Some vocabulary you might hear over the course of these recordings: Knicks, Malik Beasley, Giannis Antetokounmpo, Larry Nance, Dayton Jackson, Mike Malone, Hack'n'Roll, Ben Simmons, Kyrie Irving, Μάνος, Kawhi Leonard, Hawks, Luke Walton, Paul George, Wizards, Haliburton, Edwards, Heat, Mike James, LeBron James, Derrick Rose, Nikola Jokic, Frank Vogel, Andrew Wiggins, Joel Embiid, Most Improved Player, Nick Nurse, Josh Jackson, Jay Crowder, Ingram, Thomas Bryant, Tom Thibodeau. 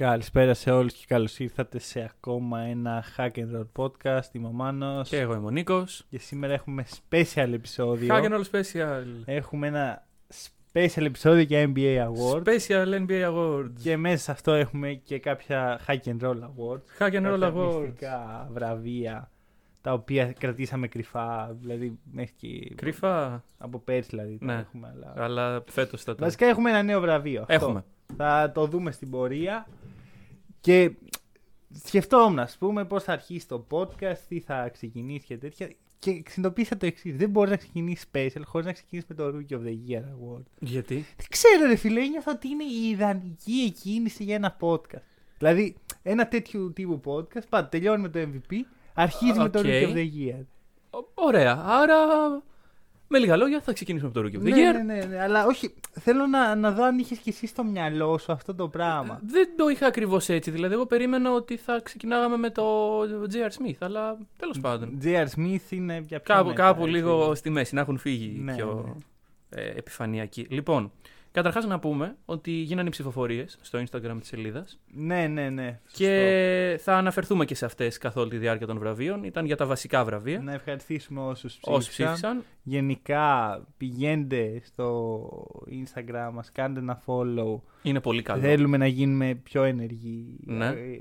Καλησπέρα σε όλους και καλώς ήρθατε σε ακόμα ένα Hack'n'Roll podcast. Είμαι ο Μάνος. Και εγώ είμαι ο Νίκος. Και σήμερα έχουμε special επεισόδιο. Hack'n'Roll special. Έχουμε ένα special επεισόδιο για NBA Awards. Special NBA Awards. Και μέσα σε αυτό έχουμε και κάποια Hack'n'Roll Awards. Hack'n'Roll Awards. Μυστικά βραβεία τα οποία κρατήσαμε κρυφά. Δηλαδή μέχρι και. Κρυφά. Από πέρσι δηλαδή. Ναι. Έχουμε, αλλά φέτος θα τα. Βασικά έχουμε ένα νέο βραβείο. Αυτό. Έχουμε. Θα το δούμε στην πορεία. Και σκεφτόμουν, ας πούμε, πώς θα αρχίσει το podcast, τι θα ξεκινήσει και τέτοια. Και συνειδητοποίησα το εξής. Δεν μπορείς να ξεκινήσεις special χωρίς να ξεκινήσεις με το Rookie of the Year Award. Γιατί? Δεν ξέρω, ρε φίλε, νιώθω ότι είναι η ιδανική εκκίνηση για ένα podcast. Δηλαδή, ένα τέτοιου τύπου podcast, πάντα τελειώνει με το MVP, αρχίζει με το Rookie of the Year. Ωραία, άρα. Με λίγα λόγια, θα ξεκινήσουμε από το Rookie of the Year. Ναι, αλλά όχι. Θέλω να δω αν είχες και εσύ στο μυαλό σου αυτό το πράγμα. Δεν το είχα ακριβώς έτσι. Δηλαδή, εγώ περίμενα ότι θα ξεκινάγαμε με το JR Smith, αλλά τέλος πάντων. JR Smith είναι για πιο μετά. Κάπου λίγο στη μέση, να έχουν φύγει πιο επιφανειακοί. Λοιπόν, καταρχάς να πούμε ότι γίνανε ψηφοφορίες στο Instagram της σελίδας. Ναι. Και θα αναφερθούμε και σε αυτές καθ' όλη τη διάρκεια των βραβείων. Ήταν για τα βασικά βραβεία. Να ευχαριστήσουμε όσους ψήφισαν. Γενικά πηγαίνετε στο Instagram μας, κάντε ένα follow. Είναι πολύ καλό. Θέλουμε να γίνουμε πιο ενεργοί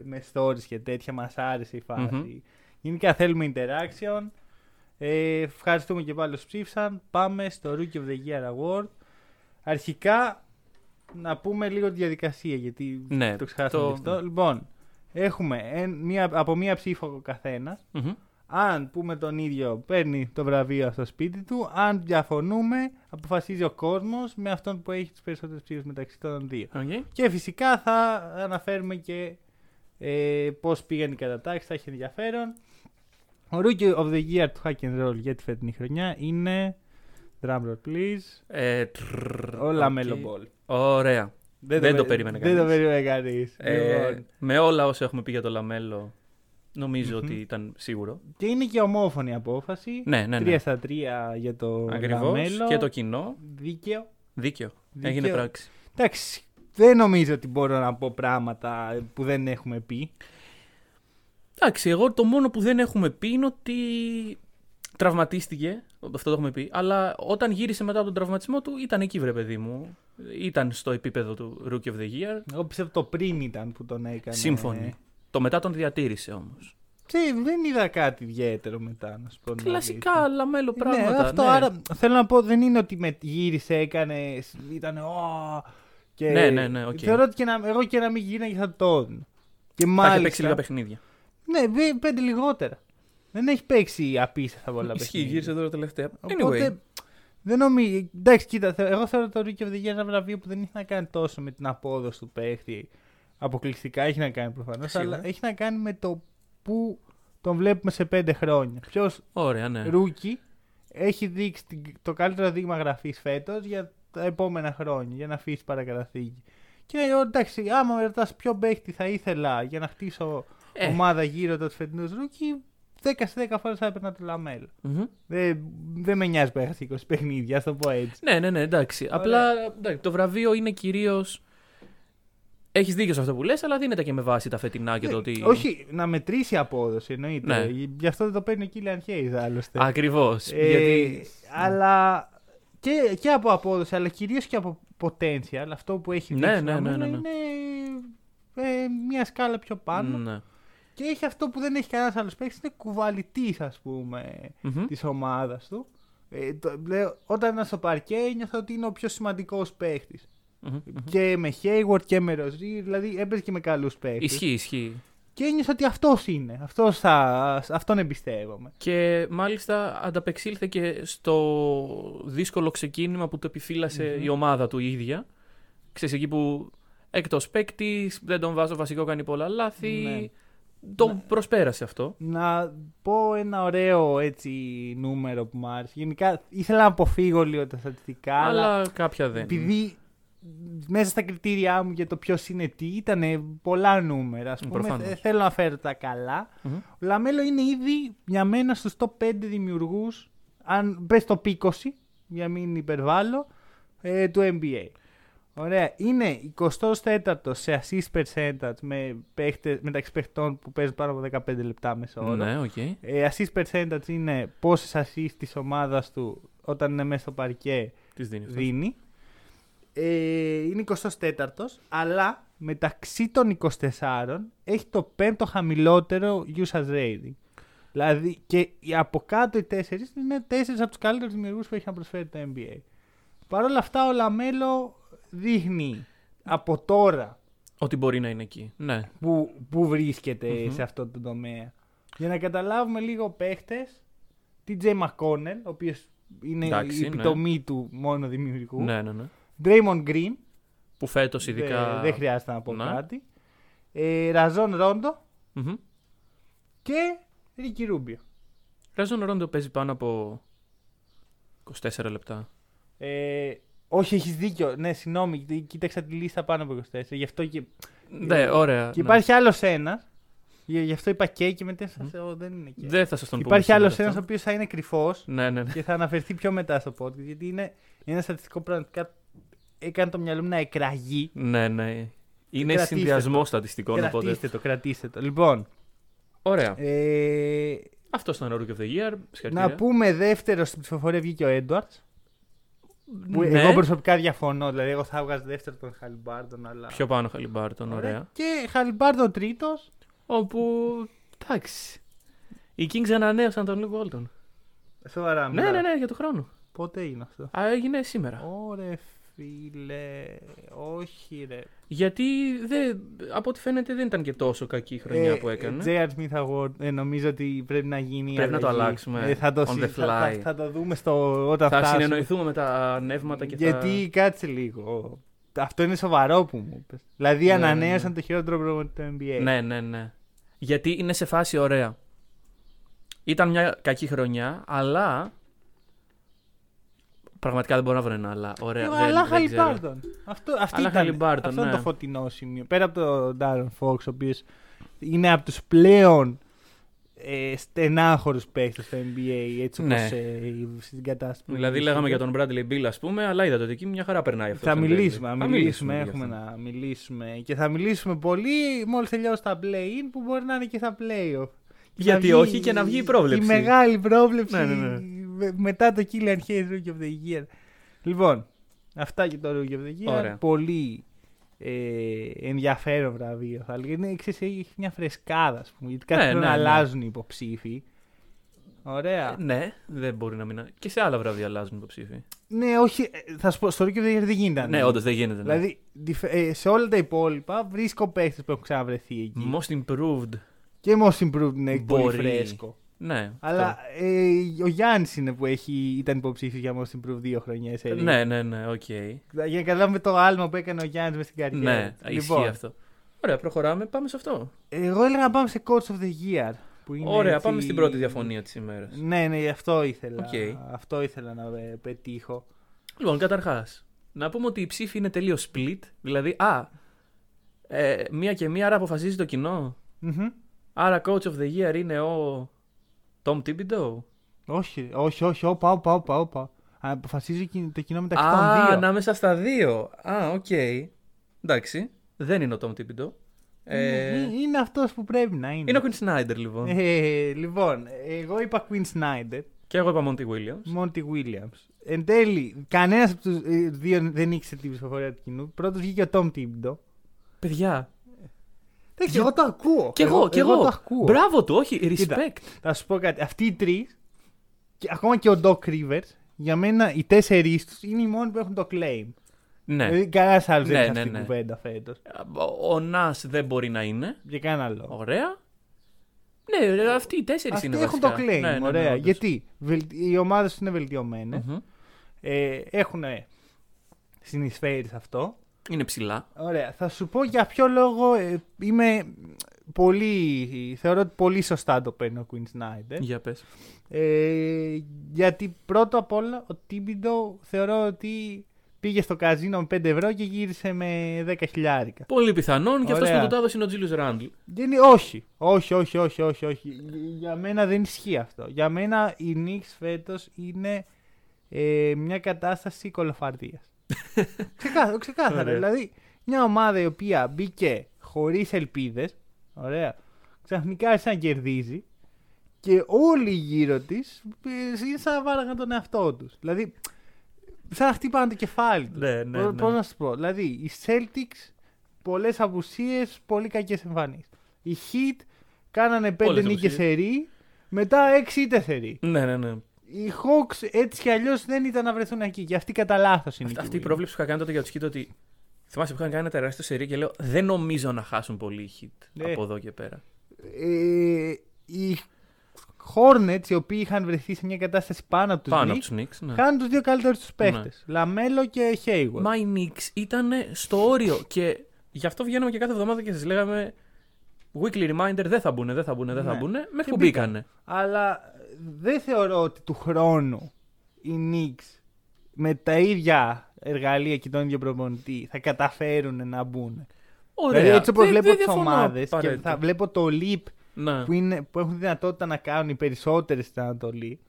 με stories και τέτοια. Μας άρεσε η φάση. Γενικά θέλουμε interaction. Ευχαριστούμε και πάλι όσους ψήφισαν. Πάμε στο Rookie of the Year Award. Αρχικά, να πούμε λίγο τη διαδικασία, γιατί το ξεχάσαμε αυτό. Λοιπόν, έχουμε από μία ψήφο καθένα. Αν πούμε τον ίδιο, παίρνει το βραβείο στο σπίτι του. Αν διαφωνούμε, αποφασίζει ο κόσμος με αυτόν που έχει τις περισσότερες ψήφους μεταξύ των δύο. Okay. Και φυσικά θα αναφέρουμε και πώς πήγαν οι κατατάξεις, θα έχει ενδιαφέρον. Ο Rookie of the Year του Hack'n'Roll για τη φετινή χρονιά είναι... Drumroll, please. Ο LaMelo Ball. Ωραία. Δεν το περίμενε κανείς. Με όλα όσα έχουμε πει για το LaMelo, νομίζω ότι ήταν σίγουρο. Και είναι και ομόφωνη απόφαση. 3-3 για το LaMelo. Ακριβώς. Και το κοινό. Δίκαιο. Έγινε πράξη. Εντάξει. Δεν νομίζω ότι μπορώ να πω πράγματα που δεν έχουμε πει. Εντάξει. Εγώ το μόνο που δεν έχουμε πει είναι ότι τραυματίστηκε. Αυτό το έχουμε πει. Αλλά όταν γύρισε μετά από τον τραυματισμό του, ήταν εκεί, βρε παιδί μου. Ήταν στο επίπεδο του Rookie of the Year. Εγώ πιστεύω το πριν ήταν που τον έκανε. Σύμφωνοι. Το μετά τον διατήρησε όμως. Δεν είδα κάτι ιδιαίτερο μετά, να σου πω. Κλασικά LaMelo πράγματα. Ναι, αυτό. Ναι. Άρα θέλω να πω, δεν είναι ότι με γύρισε, έκανε. Ήταν. Και... Ναι. Okay. Θεωρώ ότι εγώ και να μην γίναγε θα το έδινε. Θα έχει παίξει λίγα παιχνίδια. Ναι, 5 λιγότερα. Δεν έχει παίξει απίστευτα πολλά παιχνίδια. Ισχύει, γύρισε τώρα τελευταία. Anyway. Δεν νομίζω. Εντάξει, κοίτα, εγώ θεωρώ το Rookie of the Year ένα βραβείο που δεν έχει να κάνει τόσο με την απόδοση του παίχτη. Αποκλειστικά έχει να κάνει προφανώς, αλλά έχει να κάνει με το που τον βλέπουμε σε 5 χρόνια. Ποιος Rookie έχει δείξει το καλύτερο δείγμα γραφής φέτος για τα επόμενα χρόνια, για να αφήσει παρακαταθήκη. Και εντάξει, άμα με ρωτάς ποιο παίχτη θα ήθελα για να χτίσω ομάδα γύρω του φετινού Rookie. 10-10 φορές θα έπαιρνα το LaMelo. Δεν με νοιάζει που έχασε 20 παιχνίδια, α το πω έτσι. Ναι, εντάξει. Ωραία. Απλά το βραβείο είναι κυρίως. Έχεις δίκιο σε αυτό που λες, αλλά δίνεται και με βάση τα φετινά και το ότι. Όχι, να μετρήσει απόδοση εννοείται. Ναι. Γι' αυτό δεν το παίρνει ο Κίλιαν Χέιζ άλλωστε. Ακριβώς. Γιατί... Αλλά και από απόδοση, αλλά κυρίως και από potential, αυτό που έχει δείξει. Ναι. Είναι μια σκάλα πιο πάνω. Ναι. Και έχει αυτό που δεν έχει κανένας άλλος παίκτης, είναι κουβαλητής, ας πούμε, της ομάδας του. Όταν ήταν στο παρκέ, νιώθω ότι είναι ο πιο σημαντικός παίκτης. Και με Hayward και με Ροζή, δηλαδή έπαιζε και με καλούς παίκτες. Ισχύει. Και ένιωσα ότι αυτός είναι. Αυτόν εμπιστεύομαι. Και μάλιστα ανταπεξήλθε και στο δύσκολο ξεκίνημα που το επιφύλασε η ομάδα του η ίδια. Ξέρεις, εκεί που εκτός παίκτης, δεν τον βάζω βασικό, κάνει πολλά λάθη. το προσπέρασε αυτό. Να πω ένα ωραίο έτσι νούμερο που μου άρεσε. Γενικά ήθελα να αποφύγω λίγο τα στατιστικά. Αλλά κάποια δεν. Επειδή μέσα στα κριτήριά μου για το ποιος είναι τι ήταν πολλά νούμερα. Ας πούμε. Θέλω να φέρω τα καλά. Mm-hmm. Ο Λαμέλο είναι ήδη για μένα στους top 5 δημιουργούς. Αν πες το P20, για μην υπερβάλλω, του NBA. Ωραία. Είναι 24ο σε assist percentage με μεταξύ παιχτών που παίζουν πάνω από 15 λεπτά μέσα ώρα. Ναι, okay. Assist percentage είναι πόσες assist της ομάδας του όταν είναι μέσα στο παρκέ δίνει. Είναι 24ος, αλλά μεταξύ των 24 έχει το 5ο χαμηλότερο usage rating. Δηλαδή και από κάτω οι 4 είναι 4 από τους καλύτερους δημιουργούς που έχει να προσφέρει το NBA. Παρ' όλα αυτά ο Λαμέλο δείχνει από τώρα ότι μπορεί να είναι εκεί. Ναι. Που βρίσκεται σε αυτό το τομέα. Για να καταλάβουμε λίγο παίχτες, TJ McConnell, ο οποίος είναι η επιτομή του μόνο δημιουργικού. Ναι. Draymond Green, που φέτος ειδικά δεν χρειάζεται να πω κάτι. Ραζόν Ρόντο και Ρίκι Ρούμπιο. Ραζόν Ρόντο παίζει πάνω από 24 λεπτά. Όχι, έχεις δίκιο. Ναι, συγγνώμη, κοίταξα τη λίστα πάνω από 24. Γι' αυτό και. Ναι, ωραία. Και υπάρχει άλλος ένας. Γι' αυτό είπα και μετά. Δεν είναι και. Δεν θα σας τον πω. Υπάρχει άλλος ένας ο οποίος θα είναι κρυφός. Ναι. Και θα αναφερθεί πιο μετά στο podcast. Γιατί είναι ένα στατιστικό πραγματικά. Έκανε το μυαλό μου να εκραγεί. Ναι. Είναι συνδυασμός στατιστικών. Κρατήστε το. Λοιπόν. Ωραία. Αυτό ήταν ο Rookie of the Year. Να πούμε δεύτερο στην ψηφοφορία βγήκε ο Edwards. Ναι. Εγώ προσωπικά διαφωνώ. Δηλαδή, εγώ θα έβγαζα δεύτερο τον Χαλιμπάρτον. Αλλά... πιο πάνω Χαλιμπάρτον, ωραία. Και Χαλιμπάρτον τρίτος. Όπου. Εντάξει. Οι Kings ανανέωσαν τον Luke Walton. Σοβαρά, ναι, για τον χρόνο. Πότε έγινε αυτό? Έγινε σήμερα. Ωρε φίλε. Όχι, ρε. Γιατί από ό,τι φαίνεται δεν ήταν και τόσο κακή η χρονιά που έκανε. JR Smith Award, νομίζω ότι πρέπει να γίνει. Πρέπει να το αλλάξουμε. Θα το δούμε όταν θα φτάσουμε. Θα συνεννοηθούμε με τα νεύματα και γιατί κάτσε λίγο. Αυτό είναι σοβαρό που μου είπες. Δηλαδή ανανέωσαν το χειρότερο προγραμματισμό του NBA. Ναι. Γιατί είναι σε φάση ωραία. Ήταν μια κακή χρονιά, αλλά. Πραγματικά δεν μπορώ να βρω ένα αλλά. Αλλά Χαλιμπάρτον. Αυτό είναι το φωτεινό σημείο. Πέρα από τον Ντάρον Φόξ, ο οποίος είναι από τους πλέον στενάχωρους παίκτες στο NBA, έτσι όπως στην κατάσταση. Δηλαδή λέγαμε για τον Bradley Beal, ας πούμε, αλλά είδατε ότι εκεί μια χαρά περνάει αυτό. Θα μιλήσουμε, έχουμε να μιλήσουμε. Και θα μιλήσουμε πολύ μόλις τελειώσει τα play-in που μπορεί να είναι και στα play-off. Γιατί όχι και να βγει η πρόβλεψη. Η μεγάλη πρόβλεψη. Μετά το Killian Hayes Rookie of the Year. Λοιπόν, αυτά και το Rookie of the Year. Ωραία. Πολύ ενδιαφέρον βραβείο θα λέγαμε. Είναι έχει μια φρεσκάδα, ας πούμε. Γιατί κάθε χρόνο αλλάζουν οι υποψήφοι. Ωραία. Ναι, δεν μπορεί να μην. Και σε άλλα βραβεία αλλάζουν οι υποψήφοι. Ναι, όχι. Θα σου πω, στο Rookie of the Year δεν γίνεται. Ναι, όντως δεν γίνεται. Ναι. Δηλαδή, σε όλα τα υπόλοιπα βρίσκω παίχτες που έχουν ξαναβρεθεί εκεί. Most Improved. Και Most Improved είναι πολύ φρέσκο. Ναι, αλλά ο Γιάννης είναι που ήταν υποψήφιος για Most Improved 2 χρονιές. Ναι, οκ. Για να καταλάβουμε το άλμα που έκανε ο Γιάννης με στην καριέρα. Ναι, λοιπόν, ισχύει αυτό. Ωραία, προχωράμε, πάμε σε αυτό. Εγώ έλεγα να πάμε σε Coach of the Year. Που είναι πάμε στην πρώτη διαφωνία της ημέρας. Ναι, αυτό ήθελα να πετύχω. Λοιπόν, καταρχάς, να πούμε ότι η ψήφη είναι τελείως split. Δηλαδή, μία και μία, άρα αποφασίζει το κοινό. Mm-hmm. Άρα Coach of the Year είναι ο Tom Thibodeau. Όχι, όπα. Αποφασίζει το κοινό μεταξύ των δύο. Ανάμεσα στα δύο. οκ. Εντάξει, δεν είναι ο Tom Thibodeau. Είναι αυτός που πρέπει να είναι. Είναι ο Quinn Snyder, λοιπόν. Λοιπόν, εγώ είπα Quinn Snyder. Και εγώ είπα Monty Williams. Εν τέλει, κανένας από τους δύο δεν ήξερε την ψηφοφορία του κοινού. Πρώτος βγήκε ο Tom Thibodeau. Παιδιά. Εγώ το ακούω. Και εγώ το ακούω. Μπράβο του, όχι, respect. Κοίτα, θα σου πω κάτι. Αυτοί οι τρεις, ακόμα και ο Doc Rivers, για μένα οι 4 τους είναι οι μόνοι που έχουν το claim. Ναι. Δηλαδή κανένας άλλος δεν είναι αυτή την κουβέντα φέτος. Ο Nas δεν μπορεί να είναι. Για κανένα λόγο. Ωραία. Ναι, αυτοί οι 4 είναι βασικά. Αυτοί έχουν το claim, ωραία. Γιατί οι ομάδες τους είναι βελτιωμένες. Mm-hmm. Έχουν συνεισφέρει σε αυτό. Είναι ψηλά. Ωραία. Θα σου πω για ποιο λόγο είμαι θεωρώ ότι πολύ σωστά το παίρνει ο Quinn Snyder. Για πες. Γιατί πρώτα απ' όλα ο Thibodeau θεωρώ ότι πήγε στο καζίνο με 5 ευρώ και γύρισε με 10 χιλιάρικα. Πολύ πιθανόν και αυτός που του τα έδωσε είναι ο Julius Randle. Όχι. Για μένα δεν ισχύει αυτό. Για μένα οι Knicks φέτος είναι μια κατάσταση κολοφαρδίας. Ξεκάθαρα. Δηλαδή μια ομάδα η οποία μπήκε χωρίς ελπίδες, ωραία, ξαφνικά άρχισε να κερδίζει και όλοι γύρω της είναι σαν να βάραγαν τον εαυτό τους. Δηλαδή σαν να χτύπανε το κεφάλι τους. Ναι. Πώς να σας πω. Δηλαδή οι Celtics πολλές απουσίες, πολύ κακές εμφανίσεις. Οι Heat κάνανε 5 νίκες σερί, μετά 6 είτε σερί. Ναι. Οι Hawks έτσι κι αλλιώς δεν ήταν να βρεθούν εκεί. Και αυτή κατά λάθος είναι. Αυτή η πρόβλεψη που είχα κάνει τότε για τους Heat, ότι θυμάσαι που είχαν κάνει ένα τεράστιο σερί και λέω δεν νομίζω να χάσουν πολύ οι Heat από εδώ και πέρα. Οι Hornets, οι οποίοι είχαν βρεθεί σε μια κατάσταση πάνω από τους Knicks, κάνουν τους δύο καλύτερους τους παίχτες. Ναι. LaMelo και Hayward. Μα οι Knicks ήταν στο όριο και γι' αυτό βγαίναμε και κάθε εβδομάδα και σας λέγαμε weekly reminder, δεν θα μπουν, μέχρι που μπήκανε. Αλλά δεν θεωρώ ότι του χρόνου οι Knicks με τα ίδια εργαλεία και τον ίδιο προπονητή θα καταφέρουν να μπουν. Ωραία. Δηλαδή έτσι όπως βλέπω τις ομάδες και θα βλέπω το leap που έχουν δυνατότητα να κάνουν οι περισσότερες στην Ανατολή,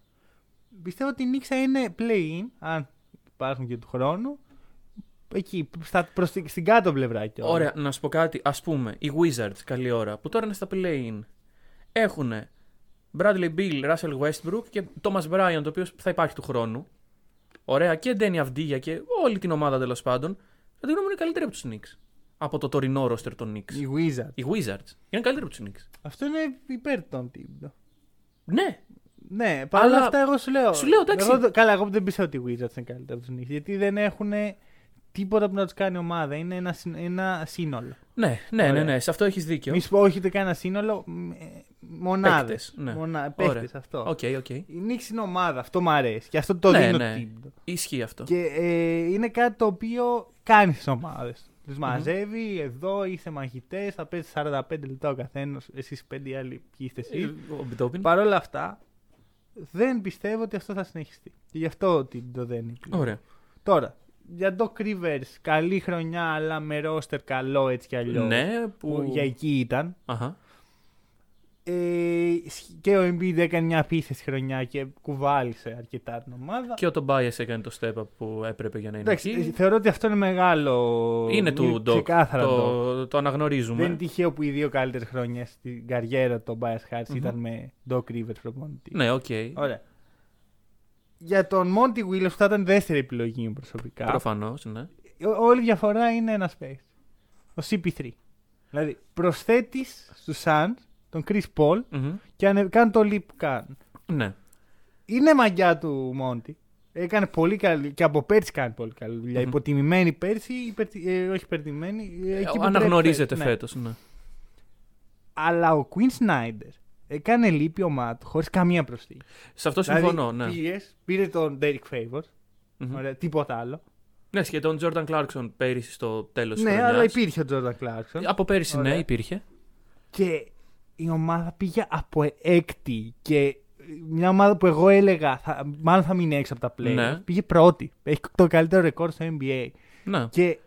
πιστεύω ότι η Knicks θα είναι play-in, αν υπάρχουν και του χρόνου, εκεί, στην κάτω πλευρά και όλα. Ωραία, να σου πω κάτι. Ας πούμε, οι Wizards, καλή ώρα, που τώρα είναι στα play-in, έχουν Bradley Beal, Russell Westbrook και Thomas Bryant, ο οποίος θα υπάρχει του χρόνου. Ωραία, και Denny Avdija και όλη την ομάδα τέλος πάντων. Κατά τη γνώμη μου είναι καλύτερη από τους Knicks. Από το τωρινό ρόστερ των Knicks. Οι Wizards. Είναι καλύτεροι από τους Knicks. Αυτό είναι υπέρ των Thibodeau. Ναι, παρ' όλα αυτά εγώ σου λέω. Σου λέω εντάξει. Καλά, εγώ δεν πιστεύω ότι οι Wizards είναι καλύτεροι από τους Knicks. Γιατί δεν έχουν τίποτα που να τους κάνει ομάδα. Είναι ένα σύνολο. Ναι. Σε αυτό έχεις δίκιο. Μη σου πω, όχι, δεν κάνει ένα σύνολο. Μονάδες. Παίχτες, αυτό. Okay. Η Knicks είναι ομάδα. Αυτό μου αρέσει. Και αυτό το δίνω Thibodeau. Ισχύει αυτό. Και είναι κάτι το οποίο κάνει στις ομάδες. Τους μαζεύει, εδώ είστε μαχητές, θα παίζει 45 λεπτά ο καθένας, εσείς 5 οι άλλοι, ποιοι είστε εσείς. Παρ' όλα αυτά, δεν πιστεύω ότι αυτό θα συνεχιστεί. Και γι' αυτό ότι το δεν είναι. Ωραία. Τώρα, για Doc Rivers, καλή χρονιά, αλλά με ρόστερ καλό έτσι κι αλλιώς. Ναι, που για εκεί ήταν. Αχα. Και ο Embiid έκανε μια απίστευτη χρονιά και κουβάλισε αρκετά την ομάδα. Και ο Tobias έκανε το step up που έπρεπε για να είναι εκεί. Θεωρώ ότι αυτό είναι μεγάλο. Είναι του Doc. Το αναγνωρίζουμε. Δεν είναι τυχαίο που οι δύο καλύτερες χρονιές στην καριέρα του Tobias Harris ήταν με Doc Rivers προπονητή. Ναι, οκ. Ωραία. Για τον Monty Williams θα ήταν δεύτερη επιλογή μου προσωπικά. Προφανώς, ναι. Όλη η διαφορά είναι ένα space. Ο CP3. Δηλαδή προσθέτεις στους Suns τον Chris Paul και κάνει το leap που κάνει. Ναι. Είναι μαγιά του Μόντι. Έκανε πολύ καλή και από πέρσι κάνει πολύ καλή δουλειά. Υποτιμημένη πέρσι, όχι υπερτιμημένη. Αναγνωρίζεται φέτος. Ναι. Αλλά ο Quinn Snyder έκανε leap η ομάδα του χωρίς καμία προσθήκη. Σε αυτό δηλαδή, συμφωνώ. Ναι. Πήρε τον Derek Favors. Ωραία, τίποτα άλλο. Ναι, και τον Jordan Clarkson πέρυσι στο τέλος. Ναι, αλλά υπήρχε ο Jordan Clarkson. Από πέρυσι, ωραία. Ναι, υπήρχε. Και η ομάδα πήγε από έκτη και μια ομάδα που εγώ έλεγα μάλλον θα μείνει έξω από τα play. Ναι. Πήγε πρώτη. Έχει το καλύτερο ρεκόρ στο NBA. Ναι. Και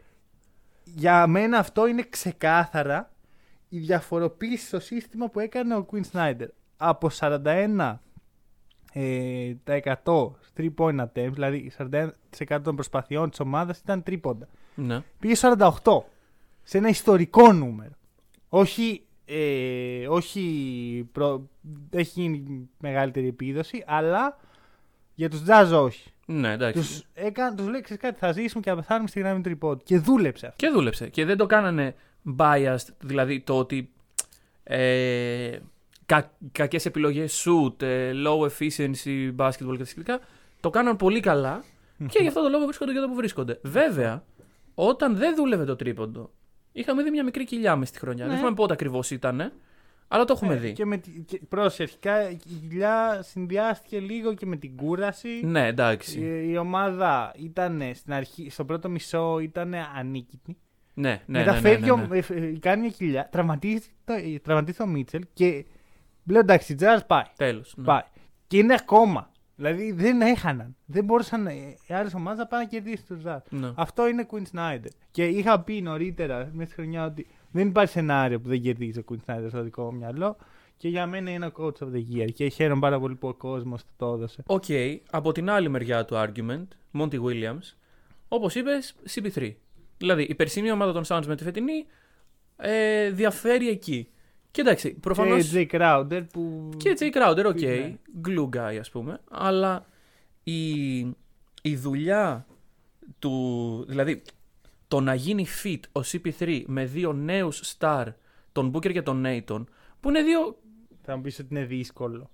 για μένα αυτό είναι ξεκάθαρα η διαφοροποίηση στο σύστημα που έκανε ο Quinn Snyder. Από 41% τα 100 3-point attempts, δηλαδή 41% των προσπαθειών της ομάδας ήταν τρίποντα. Ναι. Πήγε 48% σε ένα ιστορικό νούμερο. Έχει γίνει μεγαλύτερη επίδοση, αλλά για τους Jazz όχι. Ναι, εντάξει. Τους λέξεις κάτι, θα ζήσουμε και θα πεθάνουμε στη γραμμή του τριπόντου. Και δούλεψε αυτό. Και δεν το κάνανε biased, δηλαδή το ότι κακές επιλογές shoot, low efficiency basketball και τα σχετικά. Το κάναν πολύ καλά και γι' αυτό το λόγο βρίσκονται και εδώ που βρίσκονται. Βέβαια, όταν δεν δούλευε το τρίποντο, είχαμε δει μια μικρή κοιλιά μες στη χρονιά. Ναι. Δεν θυμάμαι πότε ακριβώς ήταν, αλλά το έχουμε δει. Και προσευχικά η κοιλιά συνδυάστηκε λίγο και με την κούραση. Ναι, εντάξει. Η ομάδα ήταν στην αρχή, στο πρώτο μισό ήταν ανίκητη. Ναι, ναι. Μετά φεύγει, κάνει μια κοιλιά, τραυματίζεται ο Μίτσελ και λέω εντάξει, Τζάρας πάει. Τέλος. Ναι. Πάει. Και είναι ακόμα. Δηλαδή δεν έχαναν. Δεν μπορούσαν οι άλλες ομάδες να πάνε να κερδίσουν τον Τζάρας. Ναι. Αυτό είναι Quinn Snyder. Και είχα πει νωρίτερα μέσα στη χρονιά ότι δεν υπάρχει σενάριο που δεν κερδίζει ο Quinn Snyder στο δικό μου μυαλό. Και για μένα είναι ο Coach of the Year. Και χαίρομαι πάρα πολύ που ο κόσμος το έδωσε. Οκ. Okay. Από την άλλη μεριά του argument, Monty Williams, όπως είπες, CP3. Δηλαδή, η περσινή ομάδα των Suns με τη φετινή διαφέρει εκεί. Και εντάξει, προφανώς. Και Jay Crowder που. Και Jay Crowder, οκ. Okay. Glue guy, ας πούμε. Αλλά η δουλειά του. Δηλαδή, το να γίνει fit ο CP3 με δύο νέους star, τον Booker και τον Nayton, που είναι δύο. Θα μου πεις ότι είναι δύσκολο.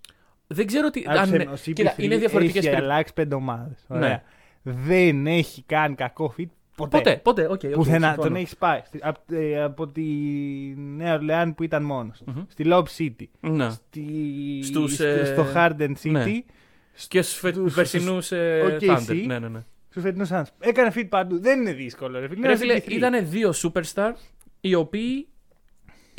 Δεν ξέρω τι. Αν... Κοίτα, είναι διαφορετικές. Έχει αλλάξει 5 ομάδες. Ναι. Δεν έχει κάνει κακό fit. Ποτέ. Okay, πουθενά, τον έχει πάει. Από τη Νέα Ορλεάν που ήταν μόνος. Mm-hmm. Στη Lob City. Ναι. Στο Harden City. Ναι. Και στους περσινούς Thunder. Ναι. Στους φετινούς Suns. Έκανε fit παντού. Δεν είναι δύσκολο. Ήταν δύο superstar οι οποίοι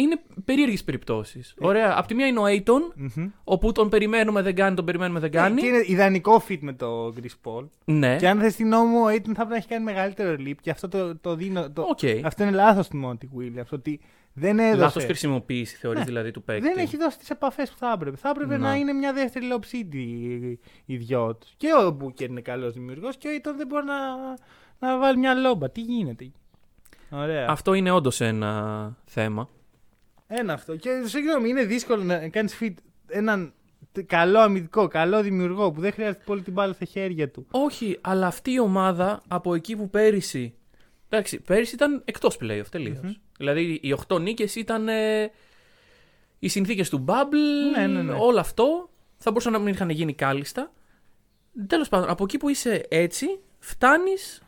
είναι περίεργες περιπτώσεις. Ωραία. Απ' τη μία είναι ο Aiton, mm-hmm. όπου τον περιμένουμε δεν κάνει, τον περιμένουμε δεν κάνει. Και είναι ιδανικό fit με το Chris Paul. Ναι. Και αν θες την νόμο, ο Aiton θα πρέπει να έχει κάνει μεγαλύτερο leap. Και αυτό το δίνω. Okay. Αυτό είναι λάθος του Monty Williams. Ότι δεν έδωσε. Λάθος χρησιμοποίηση, θεωρείς δηλαδή του παίκτη. Δεν έχει δώσει τις επαφές που θα έπρεπε. Θα έπρεπε να είναι μια δεύτερη λοψίτη οι δυο του. Και ο Booker είναι καλός δημιουργός και ο Aiton δεν μπορεί να βάλει μια λόμπα. Τι γίνεται. Ωραία. Αυτό είναι όντως ένα θέμα. Ένα αυτό. Και συγγνώμη, είναι δύσκολο να κάνεις fit έναν καλό αμυντικό, καλό δημιουργό που δεν χρειάζεται πολύ την μπάλα στα χέρια του. Όχι, αλλά αυτή η ομάδα από εκεί που πέρυσι. Εντάξει, πέρυσι ήταν εκτός playoff τελείως. Mm-hmm. Δηλαδή οι 8 νίκες ήταν οι συνθήκες του bubble, ναι. όλο αυτό. Θα μπορούσαν να μην είχαν γίνει κάλλιστα. Τέλος πάντων, από εκεί που είσαι έτσι, φτάνεις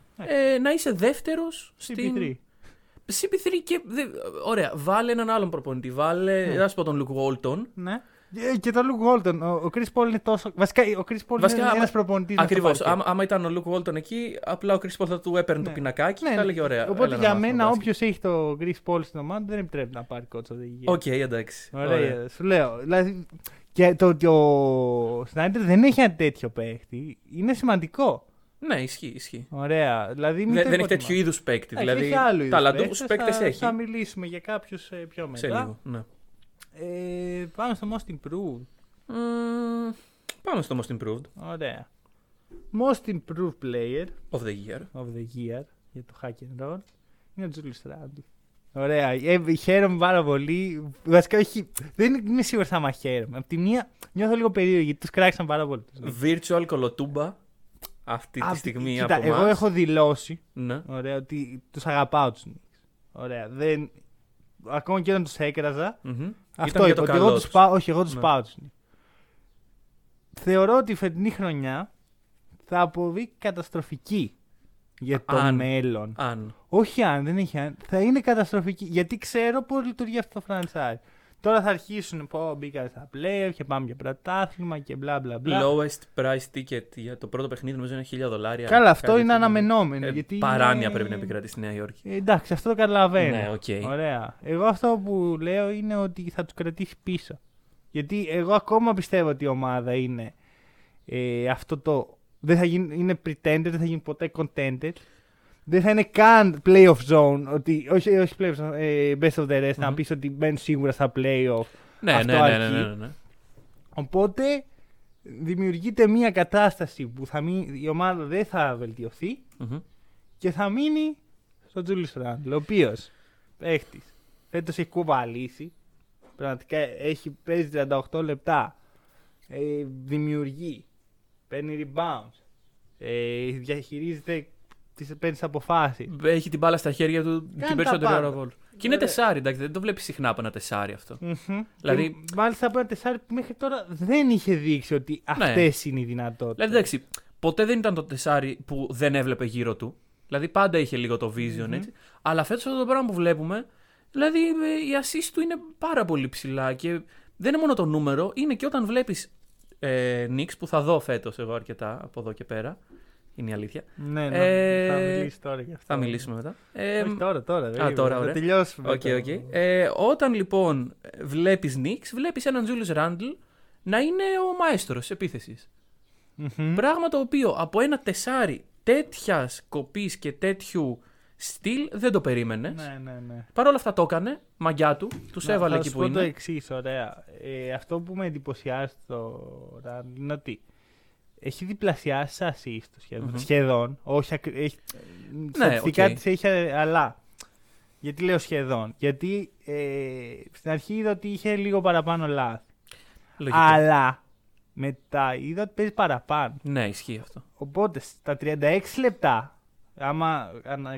να είσαι δεύτερος στην. CP3 και. Ωραία, βάλε έναν άλλον προπονητή. Βάλε. Να σου πω τον Luke Walton. Ναι. Και τον Luke Walton. Ο Chris Paul είναι τόσο. Βασικά, ο Chris Paul είναι ένας προπονητής. Ακριβώς. Άμα ήταν ο Luke Walton εκεί, απλά ο Chris Paul θα του έπαιρνε το πινακάκι και θα έλεγε ωραία. Οπότε για μένα, όποιος έχει το Chris Paul στην ομάδα δεν επιτρέπει να πάρει κότσο. Οκ, εντάξει. Ωραία. Σου λέω. Δηλαδή, και το ότι ο Σνάιντερ δεν έχει ένα τέτοιο παίχτη είναι σημαντικό. Ναι, ισχύει. Ωραία. Δηλαδή, δεν έχει τέτοιου είδους παίκτη. Δηλαδή, ταλαντούχους παίκτες έχει. Θα μιλήσουμε για κάποιους πιο μετά. Σε λίγο, ναι. Πάμε στο Most Improved. Πάμε στο Most Improved. Ωραία. Most Improved Player of the year για το Hack'n'Roll είναι ο Julius Randle. Ωραία. Χαίρομαι πάρα πολύ. Βασικά, δεν είμαι σίγουρος θα μα χαίρομαι. Απ' τη μία νιώθω λίγο περίεργη γιατί τους κράξαν πάρα πολύ. Virtual Κολοτούμπα. Αυτή τη στιγμή κοίτα, από εμάς. Εγώ έχω δηλώσει ωραία, ότι τους αγαπάω τους Knicks. Ωραία. Δεν. Ακόμα και όταν τους έκραζα. Mm-hmm. Αυτό είπα. Ότι εγώ τους πάω. Όχι, εγώ τους πάω τους Knicks. Θεωρώ ότι η φετινή χρονιά θα αποβεί καταστροφική για το μέλλον. Όχι αν, δεν έχει αν. Θα είναι καταστροφική. Γιατί ξέρω πώς λειτουργεί αυτό το franchise. Τώρα θα αρχίσουν πω μπήκαν στα playoff και πάμε για πρωτάθλημα και μπλα μπλα μπλα. Lowest price ticket για το πρώτο παιχνίδι νομίζω είναι $1,000. Καλά, αυτό είναι αναμενόμενο. Γιατί παράνοια είναι... πρέπει να επικρατήσει στη Νέα Υόρκη. Εντάξει, αυτό το καταλαβαίνω. Ναι, okay. Ωραία. Εγώ αυτό που λέω είναι ότι θα τους κρατήσει πίσω. Γιατί εγώ ακόμα πιστεύω ότι η ομάδα είναι αυτό το. Δεν θα γίνει, είναι pretender, δεν θα γίνει ποτέ contender. Δεν θα είναι καν playoff zone, ότι, όχι playoff zone, best of the rest, να πεις ότι μπαίνουν σίγουρα στα playoff. Ναι. Οπότε δημιουργείται μια κατάσταση που η ομάδα δεν θα βελτιωθεί και θα μείνει στον Julius Randle, ο οποίος παίχτης φέτος έχει κουβαλήσει, πραγματικά παίζει 38 λεπτά, δημιουργεί, παίρνει rebounds, διαχειρίζεται τις παίρνεις αποφάσεις. Έχει την μπάλα στα χέρια του την περισσότερη ώρα από όλους. Και είναι τεσάρι, εντάξει, δεν το βλέπεις συχνά από ένα τεσάρι αυτό. Mm-hmm. Δηλαδή... Μάλιστα από ένα τεσάρι που μέχρι τώρα δεν είχε δείξει ότι αυτές είναι οι δυνατότητες. Δηλαδή, εντάξει, ποτέ δεν ήταν το τεσάρι που δεν έβλεπε γύρω του. Δηλαδή πάντα είχε λίγο το vision έτσι. Αλλά φέτος αυτό το πράγμα που βλέπουμε, δηλαδή η assist του είναι πάρα πολύ ψηλά και δεν είναι μόνο το νούμερο, είναι και όταν βλέπεις Knicks που θα δω φέτος εγώ αρκετά από εδώ και πέρα. είναι η αλήθεια. Ναι, ναι. Θα μιλήσει τώρα γι' αυτό. Θα μιλήσουμε μετά. Όχι τώρα. Θα τελειώσουμε. Okay. Όταν λοιπόν βλέπεις Knicks, βλέπεις έναν Julius Randle να είναι ο μαέστρος επίθεσης. Mm-hmm. Πράγμα το οποίο από ένα τεσάρι τέτοιας κοπής και τέτοιου στυλ δεν το περίμενες. Ναι. Παρ' όλα αυτά το έκανε, μαγιά του, τους έβαλε εκεί που είναι. Θα σου πω το εξής, ωραία. Αυτό που με εντυπωσιάζει το Randle είναι ότι έχει διπλασιάσει σαν assist σχεδόν. Όχι, στατιστικά της έχει, αλλά. Γιατί λέω σχεδόν? Γιατί στην αρχή είδα ότι είχε λίγο παραπάνω λάθη. Λογικό. Αλλά μετά είδα ότι παίζει παραπάνω. Ναι, ισχύει αυτό. Οπότε στα 36 λεπτά, άμα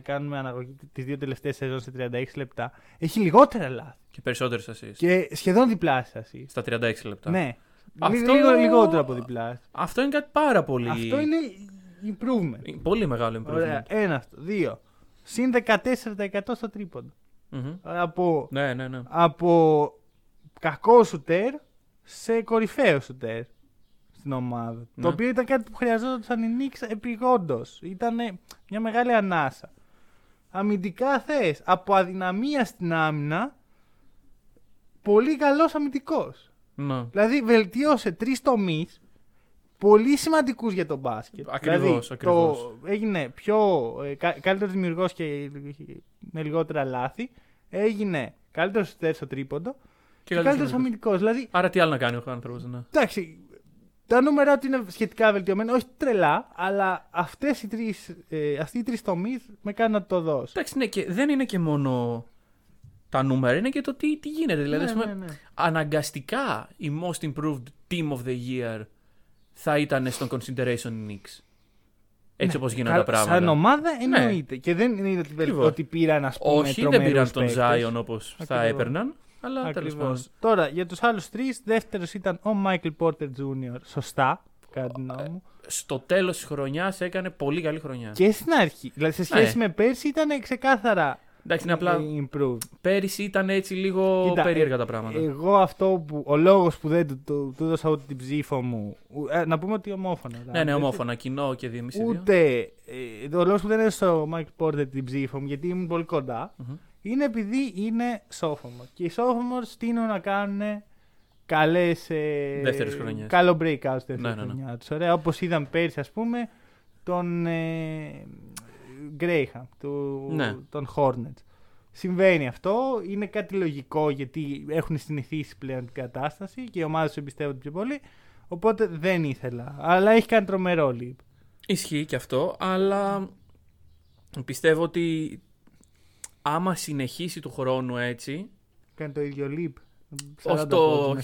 κάνουμε αναγωγή τις δύο τελευταίες σεζόν σε 36 λεπτά, έχει λιγότερα λάθη. Και περισσότερες assist. Και σχεδόν διπλάσια assist. Στα 36 λεπτά. Ναι. Αυτό... Λιγότερο από διπλάσια. Αυτό είναι κάτι πάρα πολύ. Αυτό είναι improvement. Πολύ μεγάλο improvement. Ωραία. Ένα αυτό. Δύο. Συν 14% στο τρίποντο. Mm-hmm. Από... Ναι. από κακό σουτέρ σε κορυφαίο σουτέρ στην ομάδα. Ναι. Το οποίο ήταν κάτι που χρειαζόταν οι Knicks επειγόντως. Ήταν μια μεγάλη ανάσα. Αμυντικά θες. Από αδυναμία στην άμυνα, πολύ καλός αμυντικός. Ναι. Δηλαδή βελτίωσε 3 τομείς πολύ σημαντικούς για τον μπάσκετ. Ακριβώς, δηλαδή, ακριβώς. Έγινε πιο καλύτερο δημιουργός και με λιγότερα λάθη. Έγινε καλύτερο σουτέρ στο τρίποντο. Και καλύτερος αμυντικός. Δηλαδή... Άρα τι άλλο να κάνει ο άνθρωπος? Ναι. Εντάξει, τα νούμερα του είναι σχετικά βελτιωμένα, όχι τρελά, αλλά αυτοί οι τρεις τομείς με κάνουν να το δώσω. Εντάξει, ναι, και δεν είναι και μόνο τα νούμερα, είναι και το τι γίνεται. Δηλαδή, ναι. Αναγκαστικά η Most Improved Team of the Year θα ήταν στον consideration Knicks. Έτσι όπως γίνανε τα πράγματα. Σαν ομάδα εννοείται. Ναι. Και δεν είναι ότι πήραν, ας πούμε, όχι, δεν πήραν τον Zion όπως θα έπαιρναν. Αλλά τέλος. Τώρα για τους άλλους τρεις, δεύτερος ήταν ο Michael Porter Jr. Σωστά, κατά την γνώμη μου. Στο τέλος της χρονιάς έκανε πολύ καλή χρονιά. Και στην αρχή. Δηλαδή σε σχέση με πέρσι ήταν ξεκάθαρα. Εντάξει, είναι απλά. Improved. Πέρυσι ήταν έτσι λίγο περίεργα τα πράγματα. Εγώ αυτό που. Ο λόγος που δεν του έδωσα ούτε την ψήφο μου. Να πούμε ότι ομόφωνα. Δηλαδή, ναι, ομόφωνα, κοινό και δίμηση. Ούτε. Ο λόγος που δεν έδωσα ο Michael Porter την ψήφο μου, γιατί ήμουν πολύ κοντά. Mm-hmm. Είναι επειδή είναι sophomore. Και οι sophomores τείνουν να κάνουν καλές. Καλό breakout στη δεύτερη χρονιά τους. Ωραία, όπως είδαμε πέρυσι, ας πούμε, τον Graham, τον Hornets. Συμβαίνει αυτό. Είναι κάτι λογικό γιατί έχουν συνηθίσει πλέον την κατάσταση και οι ομάδες τους εμπιστεύονται πιο πολύ. Οπότε δεν ήθελα. Αλλά έχει κάνει τρομερό leap. Ισχύει και αυτό, αλλά πιστεύω ότι. Άμα συνεχίσει του χρόνου έτσι. Κάνει το ίδιο leap. Όχι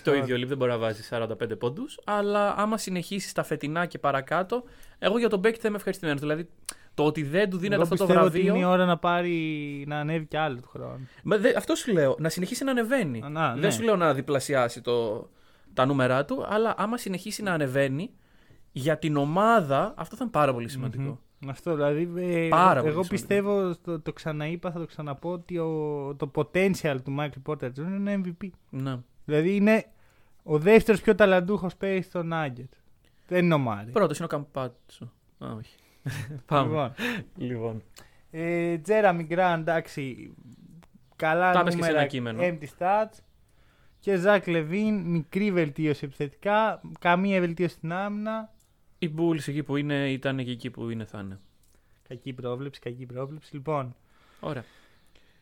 το ίδιο leap, δεν μπορεί να βάζει 45 πόντους. Αλλά άμα συνεχίσει στα φετινά και παρακάτω, εγώ για τον Μπέκ θα είμαι ευχαριστημένος. Δηλαδή το ότι δεν του δίνεται αυτό το βραβείο. Ότι είναι η ώρα να ανέβει κι άλλο του χρόνου. Αυτό σου λέω. Να συνεχίσει να ανεβαίνει. Ναι. Δεν σου λέω να διπλασιάσει τα νούμερά του, αλλά άμα συνεχίσει να ανεβαίνει για την ομάδα, αυτό θα είναι πάρα πολύ σημαντικό. Mm-hmm. Αυτό δηλαδή, εγώ πιστεύω, το ξαναείπα, θα το ξαναπώ, ότι το potential του Michael Porter Jr. είναι MVP. Ναι. Δηλαδή είναι ο δεύτερος πιο ταλαντούχος παίκτης στον Nugget. Δεν είναι ο Μάρι. Πρώτος είναι ο Καμπάτσο. Όχι. Πάμε. Λοιπόν. Τζέραμι Γκραντ, εντάξει, καλά τα νούμερα, empty stats. Και Ζακ Λεβίν, μικρή βελτίωση επιθετικά, καμία βελτίωση στην άμυνα. Οι Bulls εκεί που είναι, ήταν και εκεί που είναι, θα είναι. Κακή πρόβλεψη. Λοιπόν, ωραία.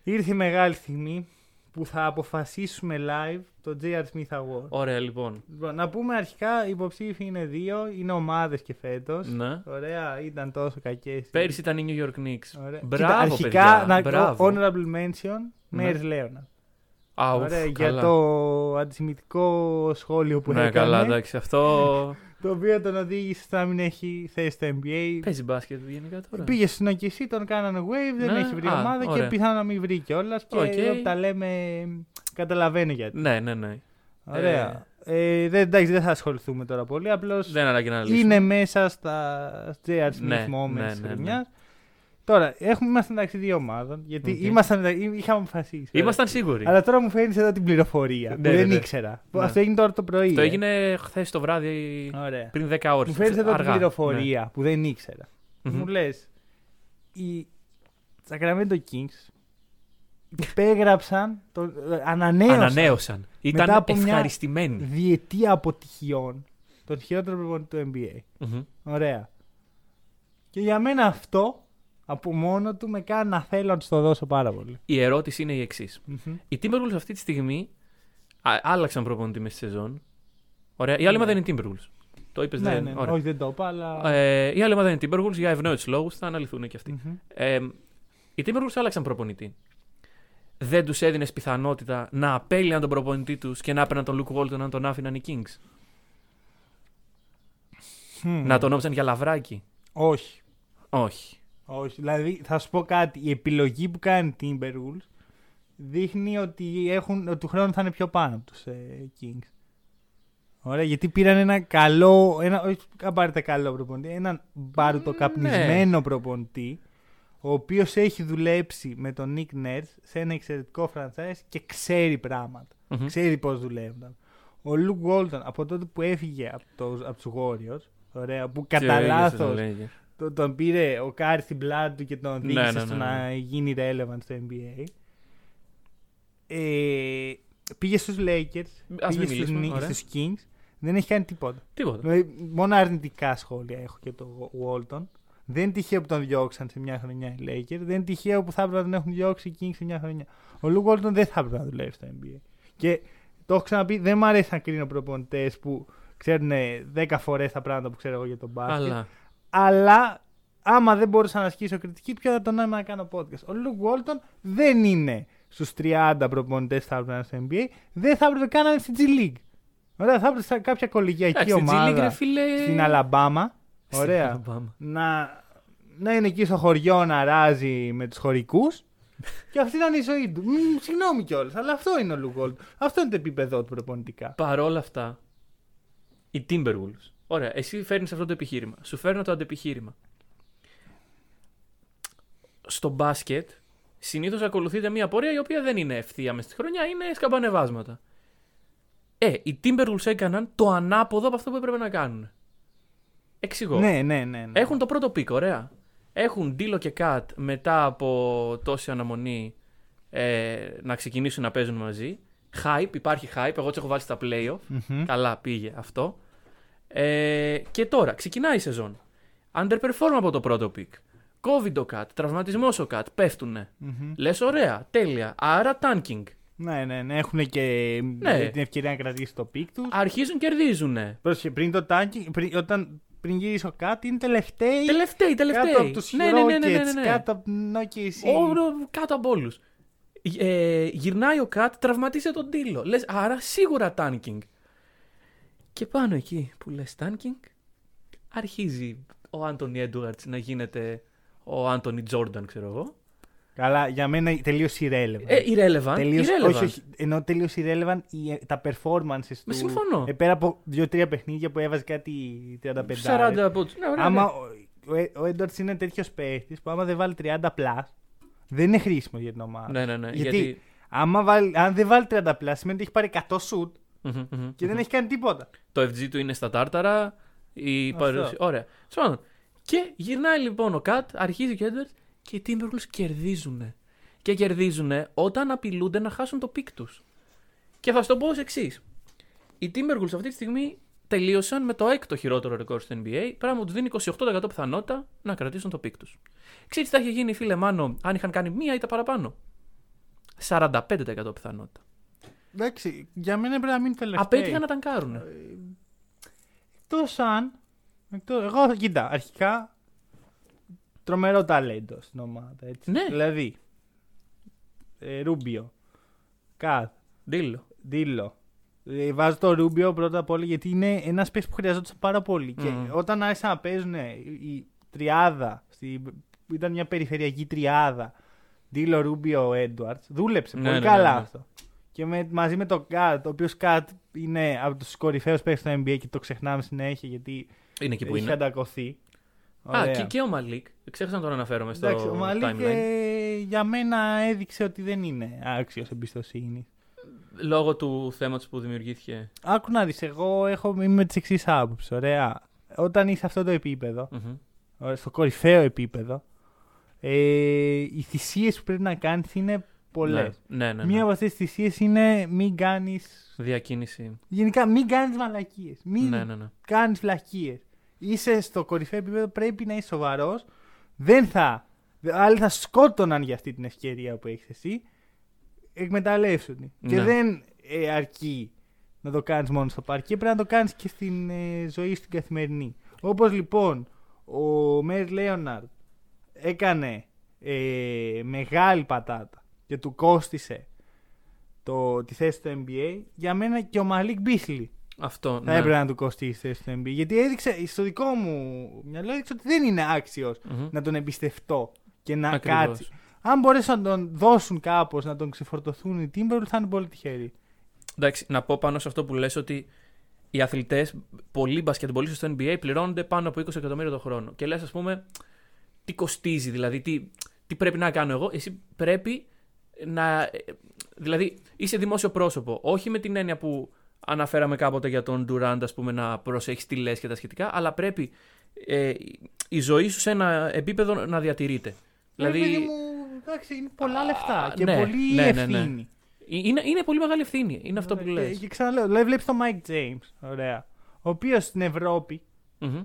Ήρθε η μεγάλη στιγμή που θα αποφασίσουμε live το JR Smith Award. Ωραία, λοιπόν. Να πούμε αρχικά, οι υποψήφοι είναι δύο, είναι ομάδες και φέτος. Ναι. Ωραία, ήταν τόσο κακές. Πέρυσι ήταν οι New York Knicks. Ωραία. Μπράβο, παιδιά. Αρχικά, honorable mention, Μέρις Λέωνα. Ωραία, για το αντισημιτικό σχόλιο που έκανε. Ναι, καλά, εντάξει, αυτό... Το οποίο τον οδήγησε να μην έχει θέση στο NBA. Παίζει μπάσκετ γενικά τώρα. Πήγε στην OKC, τον κάνανε wave, δεν έχει βρει ομάδα και πιθανόν να μην βρει κιόλας. Και τα λέμε, καταλαβαίνω γιατί. Ναι. Ωραία. Εντάξει, δεν θα ασχοληθούμε τώρα πολύ. Απλώς είναι μέσα στα JR Smith moments της χρονιάς. Τώρα, ήμασταν μεταξύ δύο ομάδων, γιατί είχαμε αποφασίσει. Ήμασταν σίγουροι. Αλλά τώρα μου φαίνεται εδώ την πληροφορία που δεν ήξερα. Ναι. Αυτό έγινε τώρα το πρωί. Το έγινε χθες το βράδυ, πριν 10 ώρες. Μου φαίνεται εδώ την πληροφορία που δεν ήξερα. μου λες, οι Sacramento Kings υπέγραψαν, ανανέωσαν. Ήταν ευχαριστημένοι. Διετία αποτυχιών, των χειρότερων προπονητών του NBA. Ωραία. Και για μένα αυτό από μόνο του με κάνει να θέλω να του το δώσω πάρα πολύ. Η ερώτηση είναι η εξής. Οι Timberwolves αυτή τη στιγμή άλλαξαν προπονητή μες στη σεζόν. Ωραία. Η άλλη ομάδα είναι οι Timberwolves. Το είπες, ναι, δεν είναι. Ναι. Όχι, δεν το είπα, αλλά. Η άλλη ομάδα είναι οι Timberwolves για ευνόητους λόγους. Θα αναλυθούν και αυτοί. Οι Timberwolves άλλαξαν προπονητή. Δεν τους έδινες πιθανότητα να απέλυναν τον προπονητή τους και να έπαιρναν τον Luke Walton αν τον άφηναν οι Kings? Να τον όψαν για λαβράκι? Όχι. Όχι. Όχι. Δηλαδή, θα σου πω κάτι. Η επιλογή που κάνει Timberwolves δείχνει ότι του χρόνου θα είναι πιο πάνω τους Kings. Ωραία, γιατί πήραν ένα καλό, όχι πάρετε καλό προπονητή, έναν μπαρουτοκαπνισμένο προπονητή, ο οποίος έχει δουλέψει με τον Nick Nurse σε ένα εξαιρετικό franchise και ξέρει πράγματα. Ξέρει πώς δουλεύουν. Ο Luke Walton από τότε που έφυγε από τους Warriors, ωραία, που κατά λάθος τον πήρε ο Curry στην πλάτη του και τον οδήγησε να γίνει relevant στο NBA. Πήγε στους Lakers, πήγε στους Kings, δεν έχει κάνει τίποτα. Μόνο αρνητικά σχόλια έχω για τον Walton. Δεν είναι τυχαίο που τον διώξαν σε μια χρονιά οι Lakers. Δεν είναι τυχαίο που θα έπρεπε να τον έχουν διώξει οι Kings σε μια χρονιά. Ο Luke Walton δεν θα έπρεπε να δουλεύει στο NBA. Και το έχω ξαναπεί, δεν μου αρέσει να κρίνω προπονητές που ξέρουν 10 φορές τα πράγματα που ξέρω εγώ για τον μπάσκετ. Αλλά άμα δεν μπορούσα να ασκήσω κριτική, ποιο θα το νόημα να κάνω podcast? Ο Luke Walton δεν είναι στους 30 προπονητές που θα έπρεπε να είναι στο NBA. Δεν θα έπρεπε καν να είναι στη G League. Ωραία, θα έπρεπε κάποια κολεγιακή ομάδα στην Αλαμπάμα. Ωραία. Να είναι εκεί στο χωριό να ράζει με τους χωρικούς. Και αυτή ήταν η ζωή του. Συγγνώμη κιόλας, αλλά αυτό είναι ο Luke Walton. Αυτό είναι το επίπεδό του προπονητικά. Παρ' όλα αυτά, οι Timberwolves. Ωραία, εσύ φέρνεις αυτό το επιχείρημα. Σου φέρνω το αντεπιχείρημα. Στο μπάσκετ συνήθως ακολουθείται μια πορεία η οποία δεν είναι ευθεία μες τη χρονιά, είναι σκαμπανεβάσματα. Οι Timberwolves έκαναν το ανάποδο από αυτό που έπρεπε να κάνουν. Εξηγώ. Ναι. Έχουν το πρώτο πικ, ωραία. Έχουν Dilo και Cat μετά από τόση αναμονή να ξεκινήσουν να παίζουν μαζί. Hype, υπάρχει hype. Εγώ τους έχω βάλει στα playoff. Καλά πήγε αυτό. Και τώρα ξεκινάει η σεζόν. Underperform από το πρώτο πικ. COVID ο Cat, τραυματισμός ο Cat, πέφτουνε. Λες ωραία, τέλεια. Άρα tanking. Ναι, έχουν και την ευκαιρία να κρατήσει το πικ τους. Αρχίζουν, κερδίζουνε. Πρόσεχε, πριν το tanking, πριν γυρίσει ο Cat, είναι τελευταίοι. Κάτω από τους Rockets, κάτω από την OKC. Κάτω από όλους. Γυρνάει ο Cat, τραυματίζει τον Dilo. Λες άρα σίγουρα tanking. Και πάνω εκεί που λες tanking, αρχίζει ο Άντονι Έντουαρτς να γίνεται ο Άντονι Τζόρνταν, ξέρω εγώ. Καλά, για μένα τελείως irrelevant. Ενώ τελείως irrelevant τα performances του. Συμφωνώ. Πέρα από 2-3 παιχνίδια που έβαζε κάτι 35. 40 από τους. Άμα ο Έντουαρτς είναι τέτοιος παίχτης που άμα δεν βάλει 30 plus, δεν είναι χρήσιμο για την ομάδα. Ναι. Γιατί αν δεν βάλει 30 plus, σημαίνει ότι έχει πάρει 100 shoot και δεν έχει κάνει τίποτα. Το FG του είναι στα τάρταρα. Ωραία. Και γυρνάει λοιπόν ο Cat, αρχίζει ο Edwards και οι Timberwolves κερδίζουν. Και κερδίζουν όταν απειλούνται να χάσουν το πικ τους. Και θα σου το πω ως εξής. Οι Timberwolves αυτή τη στιγμή τελείωσαν με το 6ο χειρότερο ρεκόρ στο NBA, πράγμα που τους δίνει 28% πιθανότητα να κρατήσουν το πικ τους. Ξέρεις τι θα είχε γίνει, φίλε Μάνο, αν είχαν κάνει μία ή τα παραπάνω? 45% πιθανότητα. Εντάξει, για μένα πρέπει να μείνει τελευταία. Απέτυχαν να ταγκάρουν. Εκτός αν. Εγώ, κοίτα, αρχικά τρομερό ταλέντο στην ομάδα. Έτσι. Ναι. Δηλαδή, Ρούμπιο, Κατ, Dilo. Βάζω το Ρούμπιο πρώτα απ' όλα γιατί είναι ένας παίκτης που χρειαζόταν πάρα πολύ. Και όταν άρχισαν να παίζουν η τριάδα, ήταν μια περιφερειακή τριάδα, Dilo, Ρούμπιο, Edwards, δούλεψε πολύ καλά αυτό. Και μαζί με τον Cat, ο οποίος Cat είναι από τους κορυφαίους παίκτες στο NBA και το ξεχνάμε συνέχεια γιατί είναι εκεί που είχε αντακωθεί. Και ο Μαλίκ. Ξέχασα να τον αναφέρω μες στο timeline. Ο Μαλίκ για μένα έδειξε ότι δεν είναι άξιος εμπιστοσύνης. Λόγω του θέματος που δημιουργήθηκε. Άκου να δεις, εγώ είμαι με τις εξής άποψεις. Ωραία. Όταν είσαι σε αυτό το επίπεδο, στο κορυφαίο επίπεδο, οι θυσίες που πρέπει να κάνεις είναι πολλές. Ναι. Μία από αυτές τις θυσίες είναι μην κάνεις διακίνηση. Γενικά μην κάνεις μαλακίες. Μην κάνεις βλακίες. Είσαι στο κορυφαίο επίπεδο, πρέπει να είσαι σοβαρός. Άλλοι θα σκότωναν για αυτή την ευκαιρία που έχεις εσύ. Εκμεταλλεύσουν την. Ναι. Και δεν αρκεί να το κάνεις μόνο στο παρκέ, πρέπει να το κάνεις και στην ζωή στην καθημερινή. Όπως λοιπόν ο Μέρι Λέοναρντ έκανε μεγάλη πατάτα και του κόστισε τη θέση του NBA, για μένα και ο Μαλίκ Μπίσλι αυτό, θα έπρεπε να του κοστίσει τη θέση του NBA. Γιατί έδειξε, στο δικό μου μυαλό έδειξε ότι δεν είναι άξιος να τον εμπιστευτώ και να κάτσει. Αν μπορέσουν να τον δώσουν κάπως, να τον ξεφορτωθούν οι Timberwolves, θα είναι πολύ τυχεροί. Εντάξει, να πω πάνω σε αυτό που λες ότι οι αθλητές, πολλοί μπασκετμπολίστες στο NBA, πληρώνονται πάνω από 20 εκατομμύρια το χρόνο. Και λες, ας πούμε, τι κοστίζει, δηλαδή, τι πρέπει να κάνω εγώ. Εσύ πρέπει να. Δηλαδή, είσαι δημόσιο πρόσωπο. Όχι με την έννοια που αναφέραμε κάποτε για τον Durant, ας πούμε, να προσέχεις τι λες και τα σχετικά, αλλά πρέπει η ζωή σου σε ένα επίπεδο να διατηρείται. Δηλαδή. Εντάξει, είναι πολλά λεφτά και πολύ ευθύνη. Είναι πολύ μεγάλη ευθύνη. Είναι αυτό που λες. Και ξαναλέω, δηλαδή βλέπεις τον Mike James, ωραία, ο οποίος στην Ευρώπη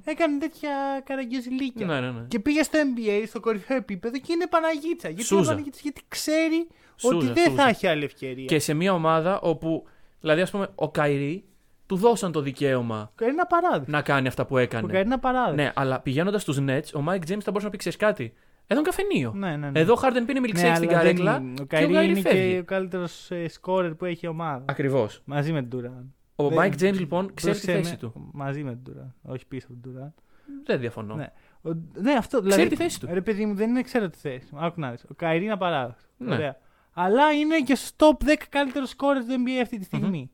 έκανε τέτοια καραγκιόζηλίκια. Ναι. Και πήγε στο NBA, στο κορυφαίο επίπεδο και είναι Παναγίτσα. Γιατί ξέρει ότι δεν θα έχει άλλη ευκαιρία. Και σε μια ομάδα όπου, δηλαδή ας πούμε, ο Καϊρή του δώσαν το δικαίωμα να κάνει αυτά που έκανε. Ναι, αλλά πηγαίνοντας στους Nets, ο Mike James θα μπορούσε να πει: ξέρεις κάτι. Εδώ είναι καφενείο. Ναι. Εδώ Harden πίνει milkshake στην καρέκλα. Ο Καϊρή είναι και ο καλύτερος σκόρερ που έχει η ομάδα. Ακριβώς. Μαζί με τον Durant. Ο Mike James λοιπόν ξέρει τη θέση του. Μαζί με τον Durant. Όχι πίσω από τον Durant. Δεν διαφωνώ. Ναι, αυτό, ξέρει τη θέση του. Ρε παιδί μου, δεν είναι ξέρω τη θέση μου. Άκου να δεις. Ο Καϊρή είναι απαράδοξο. Ναι. Αλλά είναι και στο top 10 καλύτερο σκόρερ του NBA αυτή τη στιγμή.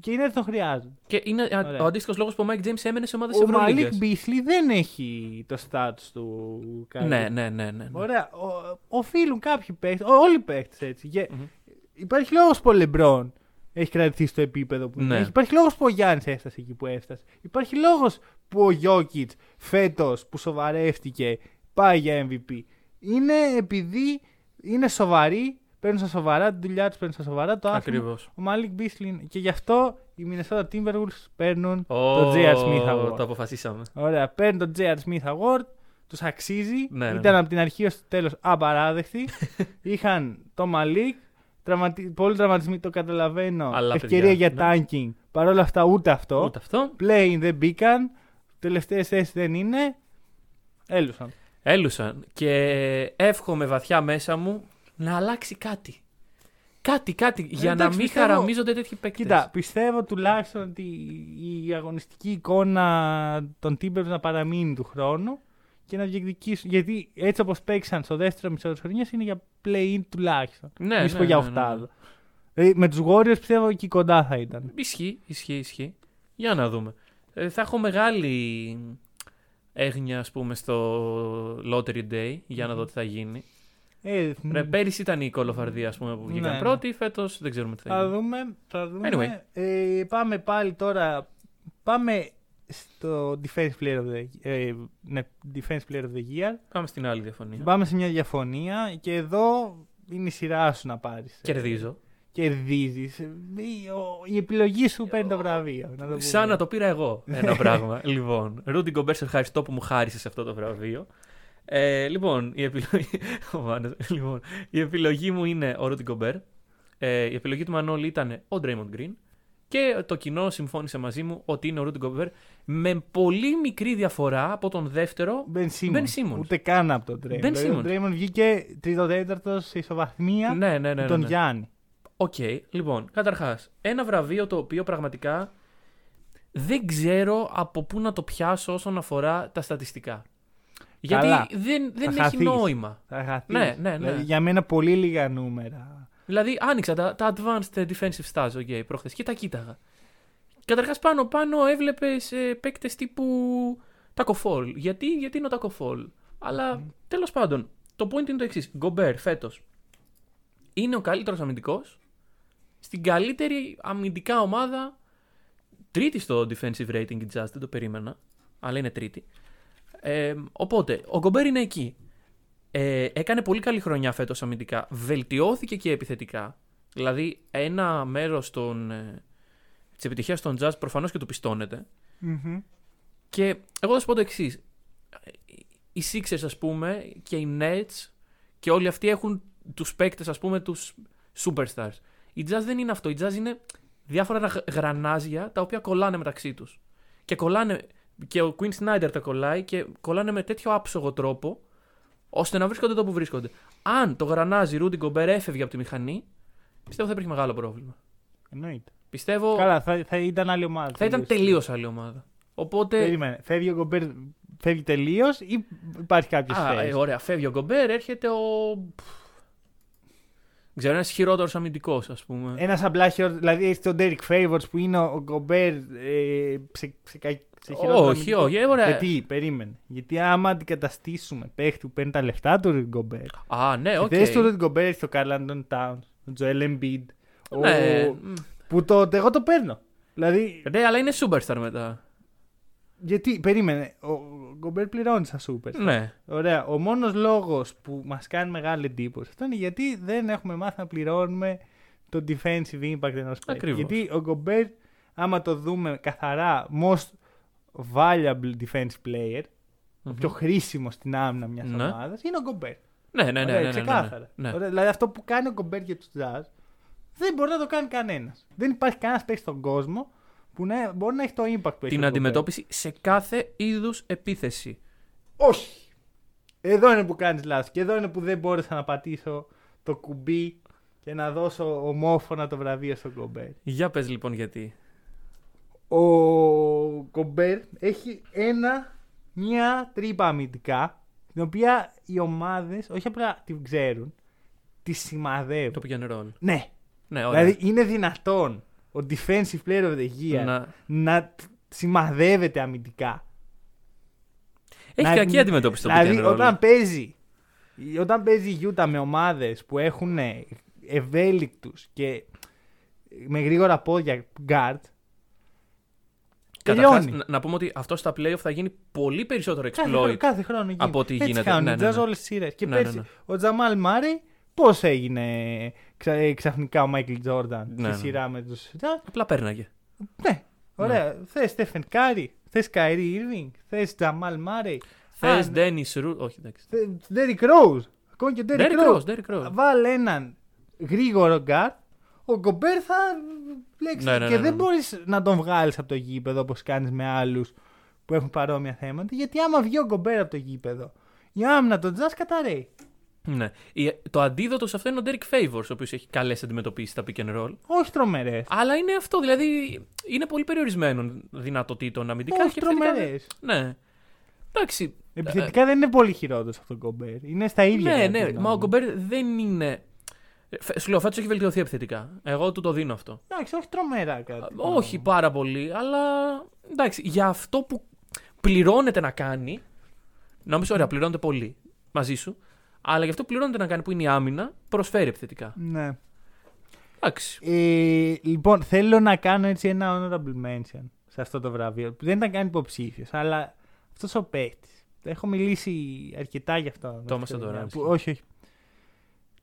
Και είναι έτσι τον χρειάζονται. Και είναι ο αντίστοιχος λόγος που ο Mike James έμενε σε ομάδα της Ευρωλίγας. Ο Malik Beasley δεν έχει το status του Kyrie. Ναι. Ωραία. Οφείλουν κάποιοι παίκτες, όλοι οι παίκτες έτσι. Υπάρχει λόγος που ο LeBron έχει κρατηθεί στο επίπεδο που έχει. Υπάρχει λόγος που ο Γιάννης έφτασε εκεί που έφτασε. Υπάρχει λόγος που ο Jokic φέτος που σοβαρεύτηκε πάει για MVP. Είναι επειδή είναι σοβαροί. Παίρνουν στα σοβαρά τη δουλειά του, παίρνουν στα σοβαρά το άθλημα. Ο Μάλικ Μπίσλι. Και γι' αυτό οι Minnesota Timberwolves παίρνουν το JR Smith Award. Το αποφασίσαμε. Ωραία, παίρνουν το JR Smith Award, τους αξίζει. Ήταν από την αρχή ως το τέλος απαράδεκτοι. Είχαν το Μάλικ. Πολλοί τραυματισμοί, το καταλαβαίνω. Ευκαιρία για tanking. Παρ' όλα αυτά ούτε αυτό. Playing δεν μπήκαν. Τελευταίες θέσεις δεν είναι. Έλουσαν. Και εύχομαι βαθιά μέσα μου να αλλάξει κάτι. Κάτι για να μην χαραμίζονται τέτοιοι παίκτες. Κοίτα, πιστεύω τουλάχιστον ότι η αγωνιστική εικόνα των Τίμπερς να παραμείνει του χρόνου και να διεκδικήσουν. Γιατί έτσι όπως παίξαν στο δεύτερο μισό της χρονιάς είναι για play-in τουλάχιστον. Ναι, για οχτάδο. Δηλαδή, με τους Warriors πιστεύω εκεί κοντά θα ήταν. Ισχύει. Για να δούμε. Θα έχω μεγάλη έγνοια, ας πούμε, στο Lottery Day για να δω τι θα γίνει. Πέρυσι ήταν η κολοφαρδία, ας πούμε, που βγήκαν πρώτοι. Φέτος δεν ξέρουμε τι θα γίνει. Θα δούμε. Anyway. Πάμε πάλι τώρα. Πάμε στο Defense Player of the Year. Πάμε στην άλλη διαφωνία. Πάμε σε μια διαφωνία και εδώ είναι η σειρά σου να πάρεις. Κερδίζω. Κερδίζεις. Η επιλογή σου παίρνει το βραβείο. Σαν να το πήρα εγώ ένα πράγμα. Λοιπόν, Ρούντι Γκομπέρ, σε ευχαριστώ που μου χάρισες αυτό το βραβείο. Λοιπόν, η επιλογή μου είναι ο Rudy Gobert. Η επιλογή του Μανώλη ήταν ο Draymond Green. Και το κοινό συμφώνησε μαζί μου ότι είναι ο Rudy Gobert με πολύ μικρή διαφορά από τον δεύτερο Ben Simmons. Ούτε καν από τον Draymond. Ο Draymond βγήκε τρίτο-τέταρτος σε ισοβαθμία με τον Γιάννη. Οκ, λοιπόν, καταρχάς, ένα βραβείο το οποίο πραγματικά δεν ξέρω από πού να το πιάσω όσον αφορά τα στατιστικά. Γιατί δεν έχει νόημα. Θα χαθείς. Ναι. Δηλαδή, για μένα πολύ λίγα νούμερα. Δηλαδή άνοιξα τα advanced defensive stats προχθές και τα κοίταγα. Καταρχάς πάνω έβλεπες παίκτες τύπου Τακοφόλ. Γιατί είναι ο Τακοφόλ. Αλλά τέλος πάντων το point είναι το εξής. Γκομπέρ φέτος είναι ο καλύτερος αμυντικός στην καλύτερη αμυντικά ομάδα. Τρίτη στο defensive rating, just δεν το περίμενα. Αλλά είναι τρίτη. Οπότε, ο Γκομπέρ είναι εκεί. Έκανε πολύ καλή χρονιά φέτος αμυντικά. Βελτιώθηκε και επιθετικά. Δηλαδή, ένα μέρος της επιτυχίας των Jazz προφανώς και του πιστώνεται. Mm-hmm. Και εγώ θα σου πω το εξής. Οι Sixers, ας πούμε, και οι Nets και όλοι αυτοί έχουν τους παίκτες, ας πούμε, τους superstars. Η Jazz δεν είναι αυτό. Η Jazz είναι διάφορα γρανάζια τα οποία κολλάνε μεταξύ τους. Και κολλάνε, και ο Quinn Snyder τα κολλάει και κολλάνε με τέτοιο άψογο τρόπο ώστε να βρίσκονται εδώ που βρίσκονται. Αν το γρανάζι Rudy Gobert έφευγε από τη μηχανή, πιστεύω θα υπήρχε μεγάλο πρόβλημα. Εννοείται. Πιστεύω. Καλά, θα ήταν άλλη ομάδα. Θα ήταν τελείως άλλη ομάδα. Οπότε. Περίμενε. Φεύγει ο Gobert, φεύγει τελείως ή υπάρχει κάποιος θέσεις? Ωραία, φεύγει ο Gobert, έρχεται ο. Ξέρω, ένας χειρότερος αμυντικός, ας πούμε. Ένας απλά χειρότερος. Δηλαδή έχει τον Derek Favors που είναι ο Gobert σε χειρότερο. Όχι, όχι. Γιατί, περίμενε. Γιατί άμα αντικαταστήσουμε παίχτη που παίρνει τα λεφτά του Gobert. Α, ναι, οκ. Δες τον Gobert, έχει τον Karl Anthony Towns, τον Joel Embiid. Ναι. Που εγώ το παίρνω. Δηλαδή. Ναι, αλλά είναι superstar μετά. Γιατί, περίμενε, ο Gobert πληρώνει σαν σούπερ. Ναι. Ωραία. Ο μόνος λόγος που μας κάνει μεγάλη εντύπωση αυτό είναι γιατί δεν έχουμε μάθει να πληρώνουμε το defensive impact ενός παίκτη. Γιατί ο Gobert, άμα το δούμε καθαρά, most valuable defense player, mm-hmm. ο πιο χρήσιμος στην άμυνα μιας ναι. ομάδας, είναι ο Gobert. Ναι, ναι, ναι. Ωραία, ναι, ναι, ναι, ναι, ναι. Ξεκάθαρα. Ναι. Ωραία, δηλαδή αυτό που κάνει ο Gobert για τους Jazz δεν μπορεί να το κάνει κανένας. Δεν υπάρχει κανένας παίκτης στον κόσμο που ναι, μπορεί να έχει το impact που έχει. Την αντιμετώπιση σε κάθε είδους επίθεση. Όχι. Εδώ είναι που κάνεις λάθος. Και εδώ είναι που δεν μπόρεσα να πατήσω το κουμπί και να δώσω ομόφωνα το βραβείο στον Gobert. Για πες λοιπόν γιατί. Ο Gobert έχει μια τρύπα αμυντικά, την οποία οι ομάδες όχι απλά την ξέρουν, τη σημαδεύουν. Το πηγαίνουν. Ναι. Ναι, δηλαδή είναι δυνατόν ο defensive player of the year να σημαδεύεται αμυντικά. Έχει κακή αντιμετώπιση στο δηλαδή, όταν παίζει η Utah με ομάδες που έχουν ευέλικτους και με γρήγορα πόδια guard, τελειώνει. Να πούμε ότι αυτό στα playoff θα γίνει πολύ περισσότερο exploit κάθε χρόνο από ό,τι έτσι γίνεται. Κάνουν, ναι. όλες τις σειρές. Και πέρσι ο Τζαμάλ Μάρεϊ πώς έγινε ξαφνικά ο Μάικλ Τζόρνταν στη σειρά με τους Jazz? Απλά πέρναγε. Ναι, ωραία. Ναι. Θες Στέφεν Κάρι, θες Καϊρί Ίρβινγκ, θες Τζαμάλ Μάρεϊ, θες Ντένις Ρούζ. Όχι, εντάξει. Ντέρικ Ρόουζ. Ακόμα και Ντέρικ Ρόουζ. Βάλε έναν γρήγορο γκάρτ, ο Gobert θα φλέξει. Ναι, ναι, ναι, ναι. Και δεν μπορείς να τον βγάλεις από το γήπεδο όπως κάνεις με άλλους που έχουν παρόμοια θέματα. Γιατί άμα βγει ο Gobert από το γήπεδο, η άμυνα των Jazz καταραίει. Ναι. Το αντίδοτο σε αυτό είναι ο Derek Favors, ο οποίος έχει καλές αντιμετωπίσεις στα pick and roll. Όχι τρομερές. Αλλά είναι αυτό, δηλαδή είναι πολύ περιορισμένων δυνατοτήτων αμυντικά. Όχι τρομερές. Ναι. Εντάξει. Επιθετικά δεν είναι πολύ χειρότερος αυτό το Gobert. Είναι στα ίδια. Ναι, ναι. Μα ο Gobert δεν είναι. Σου λέω, φέτος έχει βελτιωθεί επιθετικά. Εγώ του το δίνω αυτό. Εντάξει, όχι τρομερά κάτι. Όχι πάρα πολύ, αλλά εντάξει, για αυτό που πληρώνεται να κάνει. Νομίζω, ωραία, πληρώνεται πολύ μαζί σου. Αλλά γι' αυτό πληρώνεται να κάνει που είναι η άμυνα, προσφέρει επιθετικά. Ναι. Εντάξει. Λοιπόν, θέλω να κάνω έτσι ένα honorable mention σε αυτό το βραβείο. Δεν ήταν καν υποψήφιος, αλλά αυτός ο παίκτης. Έχω μιλήσει αρκετά γι' αυτό. Τόμας Αντοράμις. Όχι, όχι.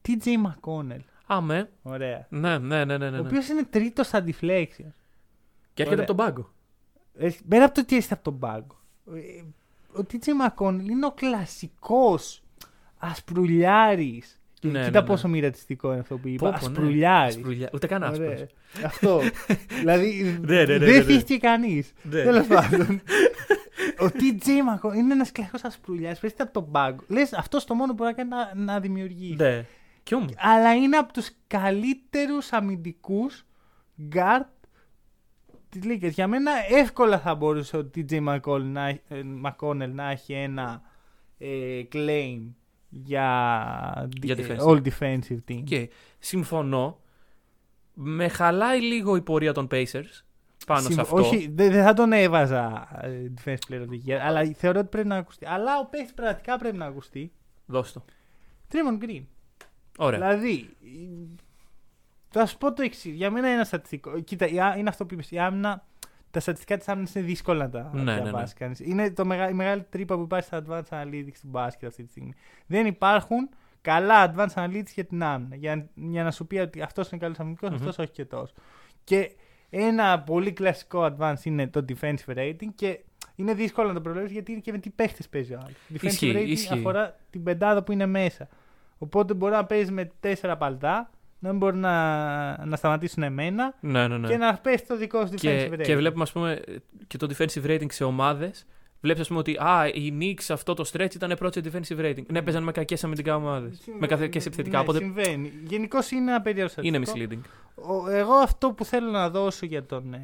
TJ McConnell. Αμέ. Ωραία. Ναι, ναι, ναι, ναι, ναι. Ο οποίος είναι τρίτος στα deflection. Και έρχεται από τον πάγκο. Πέρα από το τι έρχεται από τον πάγκο. Ο TJ McConnell είναι ο κλασικός. Ασπρουλιάρης. Ναι, κοίτα ναι, ναι. πόσο μοιρατιστικό είναι αυτό που είπα. Ασπρουλιάρης. Ναι. Ούτε καν άσπρος. Αυτό. Δηλαδή δεν θύχτηκε κανείς. Τέλος πάντων. Ο TJ McConnell είναι ένας κλασικός ασπρουλιάρης. Παίζεται από τον πάγκο. Λες αυτός το μόνο που μπορεί να κάνει να δημιουργήσει. Ναι. Αλλά είναι από τους καλύτερους αμυντικούς guard της λίγκας. Για μένα εύκολα θα μπορούσε ο TJ McConnell να έχει ένα claim για defensive. All defensive team. Okay. Συμφωνώ. Με χαλάει λίγο η πορεία των Pacers πάνω σε αυτό. Όχι, δεν θα τον έβαζα defensive player of the year, αλλά θεωρώ ότι πρέπει να ακουστεί. Αλλά ο παίκτης πραγματικά πρέπει να ακουστεί. Δώσ' το. Draymond Green. Ωραία. Δηλαδή, θα σου πω το εξής. Για μένα είναι ένα στατιστικό. Κοίτα, είναι αυτό που είπες. Η άμυνα τα στατιστικά της άμυνας είναι δύσκολα να τα διαβάσει κανείς. Είναι η μεγάλη τρύπα που υπάρχει στα advanced analytics του μπάσκετ αυτή τη στιγμή. Δεν υπάρχουν καλά advanced analytics για την άμυνα. Για να σου πει ότι αυτός είναι καλός αμυντικός, αυτός όχι και τόσο. Και ένα πολύ κλασικό advanced είναι το defensive rating και είναι δύσκολο να το προβλέψεις γιατί είναι και με τι παίχτες παίζει ο άλλος. Defensive rating αφορά την πεντάδα που είναι μέσα. Οπότε μπορεί να παίζει με 4 παλτά, να μην μπορεί να σταματήσουν εμένα και να πέσει το δικό σου defensive rating. Και βλέπουμε, ας πούμε, και το defensive rating σε ομάδες. Βλέπεις, ας πούμε, ότι οι Knicks αυτό το stretch ήταν πρώτο σε defensive rating. Ναι, παίζανε με κακές αμυντικά ομάδες. Με κακές επιθετικά. Ναι, οπότε... συμβαίνει. Γενικώς είναι απεριόριστο στατιστικό. Είναι misleading. Εγώ αυτό που θέλω να δώσω για τον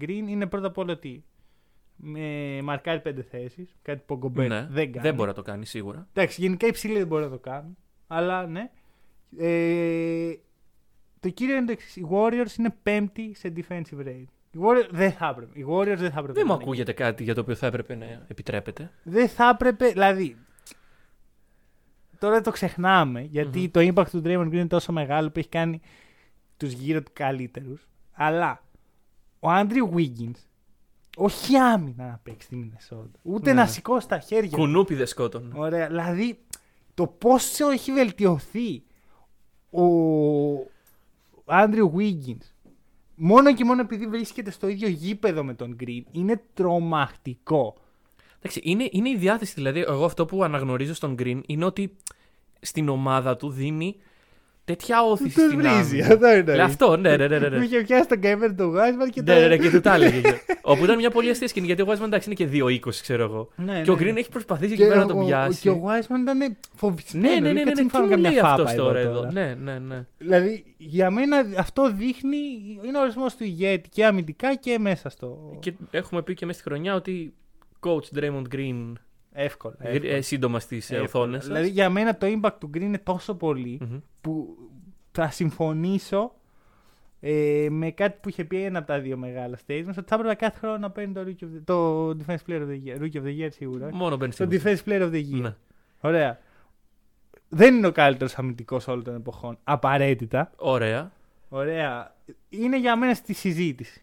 Green είναι πρώτα απ' όλα ότι μαρκάρει 5 θέσεις. Κάτι που ο Gobert δεν κάνει. Δεν μπορεί να το κάνει σίγουρα. Εντάξει, γενικά υψηλή δεν μπορεί να το κάνει. Αλλά ναι. Το κύριο είναι το εξής. Οι Warriors είναι 5η σε defensive rating. Οι Warriors δεν θα έπρεπε. Δεν μου ακούγεται κάτι για το οποίο θα έπρεπε να επιτρέπεται. Δεν θα έπρεπε, δηλαδή. Τώρα το ξεχνάμε γιατί το impact του Draymond Green είναι τόσο μεγάλο που έχει κάνει τους γύρω του καλύτερους. Αλλά ο Andrew Wiggins όχι άμυνα να παίξει στη Μινεσότα. Ούτε να σηκώσει τα χέρια. Κουνούπιδες σκότων. Ωραία. Δηλαδή το πόσο έχει βελτιωθεί ο Andrew Wiggins. Μόνο και μόνο επειδή βρίσκεται στο ίδιο γήπεδο με τον Green, είναι τρομακτικό. Εντάξει, είναι η διάθεση. Δηλαδή, εγώ αυτό που αναγνωρίζω στον Green είναι ότι στην ομάδα του δίνει τέτοια όθηση. Του βρίζει, αυτό είναι. Αυτό, ναι. Του είχε πιάσει τον καημένο του Wiseman και το. Ναι, και του τα έλεγε. Όπου ήταν μια πολύ αστεία σκηνή, γιατί ο Wiseman εντάξει είναι και 2-20, ξέρω εγώ. Και ο Green έχει προσπαθήσει εκεί πέρα να τον πιάσει. Και ο Wiseman ήταν φοβισμένο. Ναι. Τι λέει αυτός τώρα εδώ. Ναι. Δηλαδή, για μένα αυτό δείχνει. Είναι ο ορισμός του ηγέτη και αμυντικά και μέσα στο. Και έχουμε πει και μέσα στη χρονιά ότι coach Draymond Green. Εύκολα. Σύντομα στις οθόνες. Δηλαδή για μένα το impact του Green είναι τόσο πολύ που θα συμφωνήσω με κάτι που είχε πει ένα από τα δύο μεγάλα statements ότι θα έπρεπε κάθε χρόνο να παίρνει το Defensive Player of the Year. Rookie of the Year σίγουρα. Μόνο παίρνει το Defensive Player of the Year. Ναι. Ωραία. Δεν είναι ο καλύτερος αμυντικός όλων των εποχών. Απαραίτητα. Ωραία. Είναι για μένα στη συζήτηση.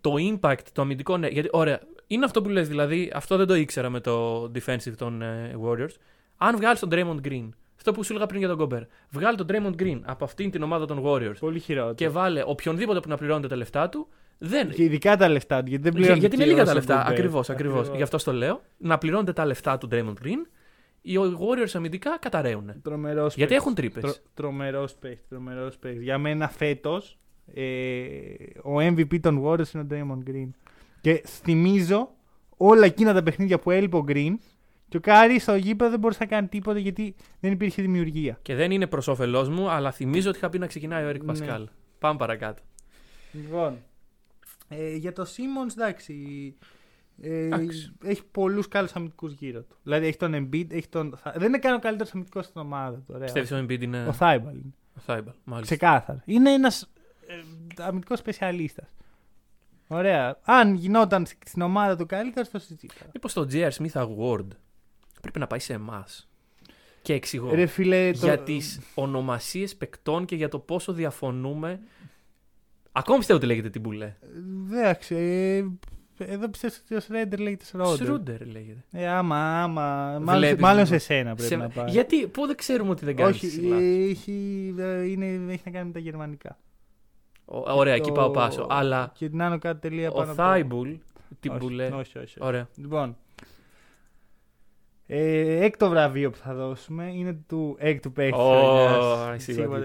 Το impact, το αμυντικό, ναι. Γιατί, ωραία. Είναι αυτό που λες, δηλαδή, αυτό δεν το ήξερα με το defensive των Warriors. Αν βγάλεις τον Draymond Green, αυτό που σου έλεγα πριν για τον Gobert, βγάλει τον Draymond Green από αυτήν την ομάδα των Warriors. Πολύ χειρότερο. Και βάλε οποιονδήποτε που να πληρώνεται τα λεφτά του. Δεν... Και ειδικά τα λεφτά του, γιατί δεν πληρώνεται. Γιατί είναι λίγα τα λεφτά. Ακριβώς. Γι' αυτό το λέω. Να πληρώνονται τα λεφτά του Draymond Green, οι Warriors αμυντικά καταραίουν. Τρομερός. Γιατί παίξ. Έχουν τρύπες. Τρομερός παίκτη. Για μένα φέτος ο MVP των Warriors είναι ο Draymond Green. Και θυμίζω όλα εκείνα τα παιχνίδια που έλειπε ο Green και ο Κάρι στο γήπεδο δεν μπορούσε να κάνει τίποτα γιατί δεν υπήρχε δημιουργία. Και δεν είναι προς όφελός μου, αλλά θυμίζω ότι είχα πει να ξεκινάει ο Έρικ Πασκάλ. Ναι. Πάμε παρακάτω. Λοιπόν, για το Σίμονς, εντάξει. Έχει πολλούς καλούς αμυντικούς γύρω του. Δηλαδή έχει τον Embiid, έχει τον. Δεν είναι καν ο καλύτερος αμυντικός στην ομάδα του. Πιστεύεις ο Embiid είναι. Ο Θάιμπαλ. Ξεκάθαρα. Είναι ένας αμυντικός σπεσιαλίστας. Ωραία. Αν γινόταν στην ομάδα του καλύτερα, το συζήτησα. Μήπως το JR Smith Award πρέπει να πάει σε εμάς. Και εξηγώ. Ρε φίλε, για τις ονομασίες παικτών και για το πόσο διαφωνούμε. Ακόμη πιστεύω ότι λέγεται Τιμπουνλέ. Εντάξει. Εδώ πιστεύω ότι ο Σρέντερ λέγεται Σρόντερ. Σρόντερ λέγεται. Άμα. Μάλλον σε σένα πρέπει να πάει. Γιατί, πού δεν ξέρουμε ότι δεν κάνεις. Όχι, έχει να κάνει με τα γερμανικά. Ωραία, εκεί πάω πάσο. Αλλά και την άνω κάτω τελεία πάνω. Ο Θάιμπουλ, την Μπουλέ. Όχι. Ωραία. Λοιπόν, έκτο βραβείο που θα δώσουμε είναι του έκτου παίκτη. Σίγουρα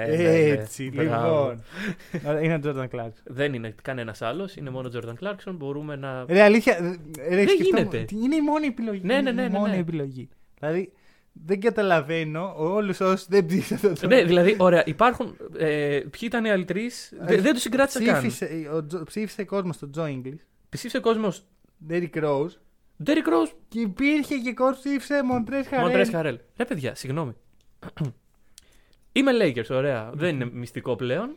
έτσι. Λοιπόν. Είναι ο Τζόρνταν Κλάρκσον. Δεν είναι κανένα άλλο. Είναι μόνο ο Τζόρνταν Κλάρκσον. Μπορούμε να. Ρε αλήθεια. Δεν γίνεται. Είναι η μόνη επιλογή. Ναι. Δηλαδή. Δεν καταλαβαίνω όλους όσους δεν ψήφισαν το. Ναι, δηλαδή, ωραία, υπάρχουν. Ποιοι ήταν οι άλλοι τρεις, δεν τους συγκράτησα καν. Ψήφισε κόσμος τον Τζο Ίγκλις. Ψήφισε κόσμος. Ντέρικ Ρόουζ. Και υπήρχε και κόσμος ψήφισε Μοντρές Χαρέλ. Ρε παιδιά, συγγνώμη. Είμαι Lakers, ωραία. Δεν είναι μυστικό πλέον.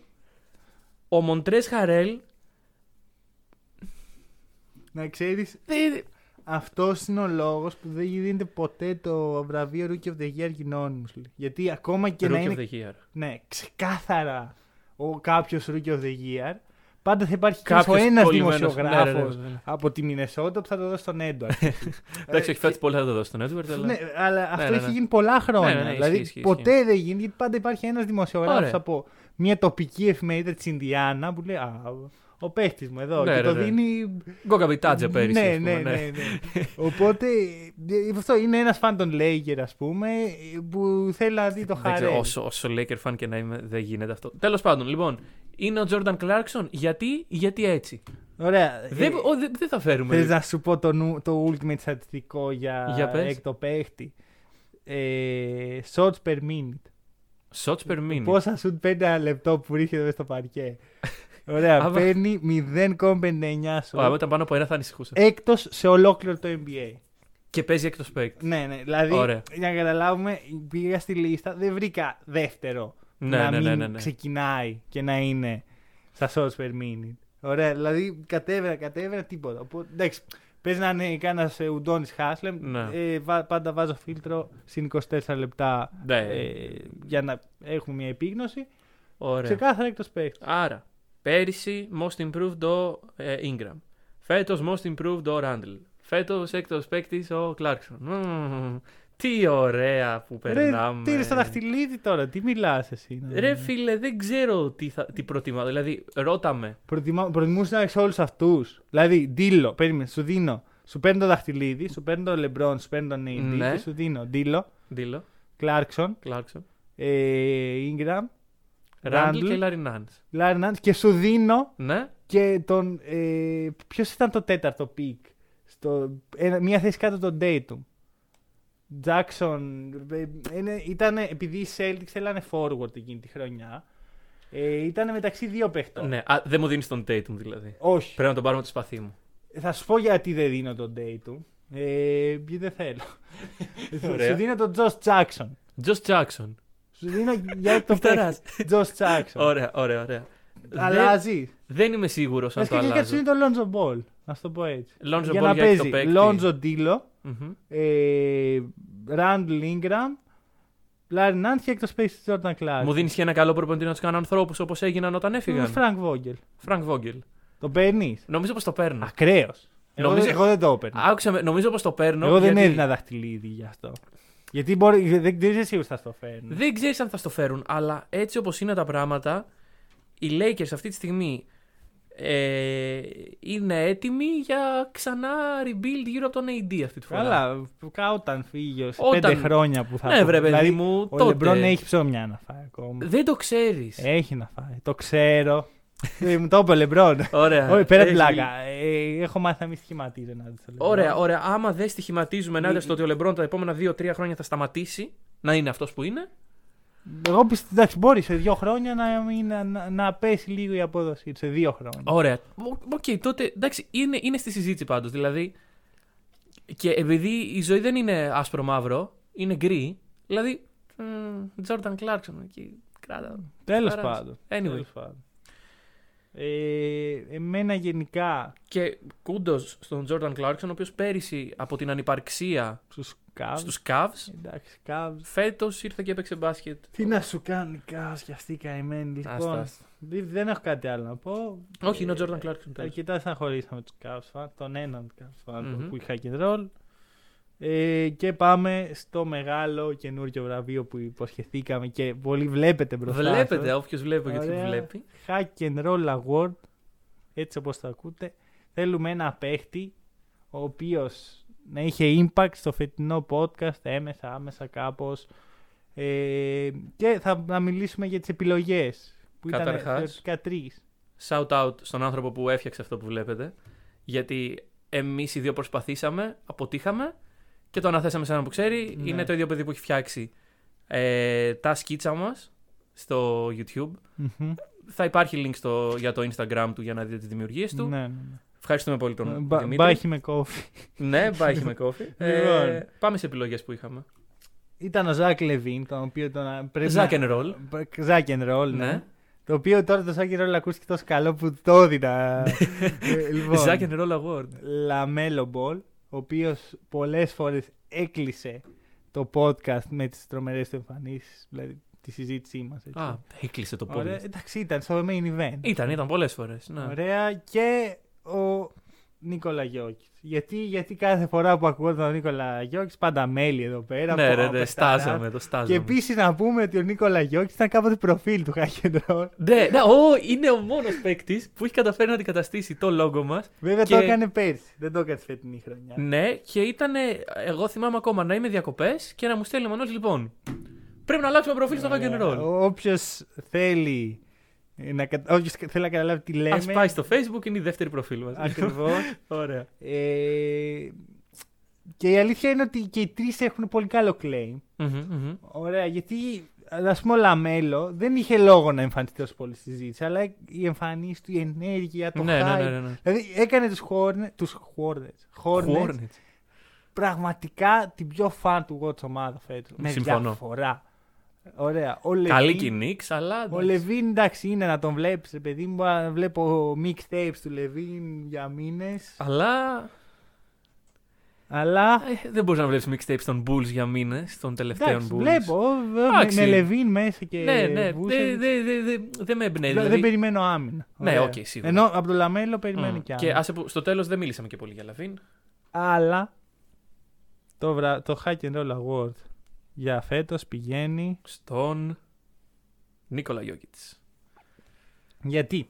Ο Μοντρές Χαρέλ. Να ξέρεις. Αυτός είναι ο λόγος που δεν δίνεται ποτέ το βραβείο Rookie of the Year unanimously. Γιατί ακόμα και Rookie να είναι. Rookie of the Year. Ναι, ξεκάθαρα ο κάποιος Rookie of the Year Πάντα θα υπάρχει κάποιο ένας δημοσιογράφος από τη Μινεσότα που θα το δώσει στον Έντουαρτ. Εντάξει, όχι φέτος πολύ θα το δώσει στον Έντουαρτ. Ναι, αλλά αυτό έχει γίνει πολλά χρόνια. Δηλαδή ποτέ δεν γίνει, γιατί πάντα υπάρχει ένας δημοσιογράφος από μια τοπική εφημερίδα της Ινδιάνα που λέει ο παίχτης μου εδώ και το δίνει. Γκοκαβιτάτζε πέρυσι. Ναι. Οπότε αυτό είναι ένας φαν των Λέικερ, ας πούμε, που θέλει να δει το χαρέ. Όσο Λέικερ φαν και να είμαι, δεν γίνεται αυτό. Τέλος πάντων, λοιπόν, είναι ο Τζόρνταν Κλάρκσον. Γιατί έτσι. Ωραία. Δεν θα φέρουμε. Θες να σου πω το ultimate στατιστικό για εκτοπαίχτη. Shots per minute. Shots per minute. Πόσα σουτ παίρνει ένα λεπτό που ρίχνεται στο παρκέ. Ωραία, παίρνει 0,59 σου. Ωραία, όταν πάνω από ένα θα ανησυχούσα. Έκτος σε ολόκληρο το NBA. Και παίζει έκτος παίκτη. Ναι. Δηλαδή, ωραία, για να καταλάβουμε, πήγα στη λίστα, δεν βρήκα δεύτερο. Να μην ξεκινάει και να είναι στα shots per minute. Ωραία, δηλαδή κατέβαιρα τίποτα. Οπότε, εντάξει, πες να είναι κανένας Ουντώνης Χάσλεμ. Πάντα βάζω φίλτρο συν 24 λεπτά για να έχουμε μια επίγνωση. Ωραία. Ξεκάθαρα έκτος παίκτη. Άρα. Πέρυσι Most Improved ο Ingram. Φέτος Most Improved ο Randle. Φέτος έκτος παίκτης ο Clarkson. Τι ωραία που περνάμε. Τι είναι στο δαχτυλίδι τώρα, τι μιλάς εσύ. Ρε φίλε, δεν ξέρω τι προτιμάω. Δηλαδή, ρώταμε. Προτιμούσες να έχεις όλους αυτούς. Δηλαδή, ντύλο, περίμενε, σου δίνω. Σου παίρνω το δαχτυλίδι, σου παίρνω το LeBron, σου παίρνω τον AD και σου δίνω ντύλο, Clarkson, Ingram, Ράντλ και Λάρι Νάντς. Και σου δίνω και τον. Ποιος ήταν το τέταρτο πικ. Μία θέση κάτω τον Dayton. Τζάκσον. Επειδή οι Celtics θέλανε forward εκείνη τη χρονιά. Ήταν μεταξύ δύο παίχτων. Ναι, δεν μου δίνεις τον Dayton δηλαδή. Όχι. Πρέπει να τον πάρουμε το σπαθί μου. Θα σου πω γιατί δεν δίνω τον Dayton. Δεν θέλω. Σου δίνω τον Josh Jackson. Σου δίνω για το πέρας Josh Jackson. Ωραία. Αλλάζει. Δεν είμαι σίγουρος αν το αλλάζει. Και είναι το Lonzo Ball. Να το πω έτσι. Για να παίζει Lonzo Dilo, Randall Ingram, Larry Nance και εκτός παίκτης Jordan Clarkson. Μου δίνεις και ένα καλό προπονητή να τους κάνω ανθρώπους όπως έγιναν όταν έφυγαν. Frank Vogel. Το παίρνεις. Νομίζω πως το παίρνω. Ακραίος. Εγώ δεν το έπαιρνα. Άκουσα, νομίζω πως το παίρνω. Εγώ δεν έδινα δαχτυλίδι γι' αυτό. Γιατί δεν ξέρεις εσύ θα στο φέρουν. Δεν ξέρεις αν θα στο φέρουν, αλλά έτσι όπως είναι τα πράγματα, οι Lakers αυτή τη στιγμή είναι έτοιμοι για ξανά rebuild γύρω από τον AD αυτή τη φορά. Καλά, όταν φύγει πέντε χρόνια που θα φύγει. Ναι, βρε παιδί μου, τότε. Ο LeBron έχει ψωμιά να φάει ακόμα. Δεν το ξέρεις. Έχει να φάει, το ξέρω. Μου το είπε ο LeBron. Ωραία. Πέρα πλάκα. Έχω μάθει να μην στοιχηματίζω. Ωραία. Άμα δεν στοιχηματίζουμε ενάντια στο ότι ο LeBron τα επόμενα 2-3 χρόνια θα σταματήσει να είναι αυτός που είναι. Εγώ πιστεύω. Εντάξει, μπορεί σε 2 χρόνια να πέσει λίγο η απόδοση του. Σε 2 χρόνια. Ωραία. Οκ, τότε εντάξει, είναι στη συζήτηση πάντως. Δηλαδή. Και επειδή η ζωή δεν είναι άσπρο-μαύρο, είναι γκρι. Δηλαδή. Jordan Clarkson εκεί. Κράτα. Τέλος πάντων. Εμένα γενικά. Και κούντος στον Jordan Clarkson, ο οποίος πέρυσι από την ανυπαρξία στους Cavs. Εντάξει, Cavs. Φέτος ήρθε και έπαιξε μπάσκετ. Τι να σου κάνει Cavs και αυτή η καημένη. Λοιπόν, δεν έχω κάτι άλλο να πω. Όχι, είναι ο Jordan Clarkson. Αρκετά στεναχωρήσαμε τους Cavs, τον έναν Cavs που είχε Hack'n'Roll. Και πάμε στο μεγάλο καινούριο βραβείο που υποσχεθήκαμε και πολύ βλέπετε μπροστά σας. Βλέπετε, όποιος βλέπει, γιατί βλέπει. Hack'n'Roll Award, έτσι όπως το ακούτε. Θέλουμε ένα παίχτη ο οποίος να είχε impact στο φετινό podcast, έμεσα, άμεσα κάπως. Και θα μιλήσουμε για τις επιλογές που ήταν θεωρητικά 3. Shout out στον άνθρωπο που έφτιαξε αυτό που βλέπετε. Γιατί εμείς οι δύο προσπαθήσαμε, αποτύχαμε. Και το αναθέσαμε σε έναν που ξέρει. Ναι. Είναι το ίδιο παιδί που έχει φτιάξει τα σκίτσα μας στο YouTube. Θα υπάρχει link για το Instagram του για να δείτε τις δημιουργίες του. Ναι. Ευχαριστούμε πολύ τον Δημήτρη. Μπάχι με κόφι. Ναι, μπάχι με κόφι. Πάμε σε επιλογές που είχαμε. Ήταν ο Ζακ Λεβίν, τον οποίο τον. Ζακ Ρολ. Ναι. Το οποίο τώρα το Ζακ Ρολ ακούστηκε τόσο καλό που το έδινα. Ζακ Ρολ Award. LaMelo Ball, ο οποίος πολλές φορές έκλεισε το podcast με τις τρομερές του εμφανίσεις. Δηλαδή, τη συζήτησή μας. Α, έκλεισε το πόλεμο. Εντάξει, ήταν στο main event. Ήταν πολλές φορές. Ναι. Ωραία. Και ο Νίκολα Γιώκης. Γιατί κάθε φορά που ακούγονταν ο Νίκολα Γιώκης, πάντα μέλη εδώ πέρα. Ναι, ρε, στάζαμε, το στάζαμε. Και επίσης να πούμε ότι ο Νίκολα Γιώκης ήταν κάποτε προφίλ του Hack'n'Roll. Ναι, είναι ο μόνος παίκτης που έχει καταφέρει να αντικαταστήσει το λόγο μας. Βέβαια και... το έκανε πέρσι, δεν το έκανε φετινή χρονιά. Ναι, και ήταν, εγώ θυμάμαι ακόμα να είμαι διακοπές και να μου στέλνει ο Μανώλης, λοιπόν, πρέπει να αλλάξουμε προφίλ στο Hack'n'Roll. Όποιος θέλει. Όποιος θέλει να καταλάβει τι λέμε, ας πάει στο Facebook, είναι η δεύτερη προφίλ μας. Ακριβώς. Ωραία. Και η αλήθεια είναι ότι και οι τρεις έχουν πολύ καλό claim. Ωραία, γιατί ας πούμε ο Λαμέλο δεν είχε λόγο να εμφανιστεί ως πολύ στη συζήτηση, αλλά η εμφανίση του, η ενέργεια, το hype. Δηλαδή έκανε τους Hornets πραγματικά την πιο fan του Watch ομάδα φέτος. Με διαφορά. Ωραία. Καλή και η Knicks, αλλά. Ο Λεβίν, εντάξει, είναι να τον βλέπει, παιδί μου. Βλέπω mixtapes του Λεβίν για μήνες. Αλλά. Δεν μπορεί να βλέπει mixtapes των Bulls για μήνες, των τελευταίων Bulls. Βλέπω. Με Λεβίν μέσα και. Ναι. Δεν με εμπνέει. Δεν περιμένω άμυνα. Ναι, οκ, σίγουρα. Ενώ από το Λαμέλο περιμένω κι άμυνα. Και στο τέλος δεν μίλησαμε και πολύ για Λαβίν. Αλλά. Το Hack'n'Roll Award για φέτος πηγαίνει στον Νίκολα Γιόκιτς. Γιατί?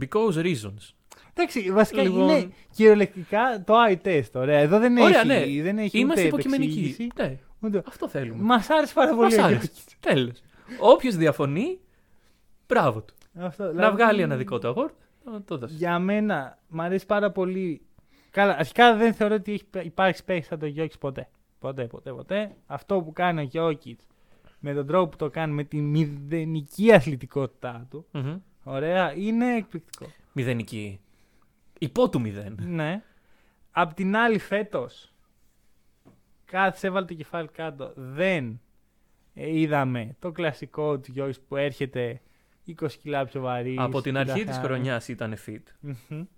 Because reasons. Εντάξει, βασικά λοιπόν... είναι κυριολεκτικά το eye test. Ωραία, εδώ δεν, ωραία, έχει, ναι. Δεν έχει. Είμαστε υποκειμενικοί. Ναι. Αυτό θέλουμε. Μας άρεσε πάρα πολύ. Τέλος. Όποιος διαφωνεί, μπράβο του. Αυτό, να βγάλει ένα δικό του award, να το δώσει. Για μένα, μου αρέσει πάρα πολύ. Καλά, αρχικά δεν θεωρώ ότι υπάρχει παίκτης σαν τον Γιόκιτς ποτέ. Ποτέ. Αυτό που κάνει ο Γιόκιτς με τον τρόπο που το κάνει, με τη μηδενική αθλητικότητά του, ωραία, είναι εκπληκτικό. Μηδενική. Υπό του μηδέν. Ναι. Απ' την άλλη, φέτος, κάθισε, έβαλε το κεφάλι κάτω. Δεν είδαμε το κλασικό του Γιόκιτς που έρχεται 20 κιλά πιο βαρύ. Από την αρχή της χρονιάς ήταν fit.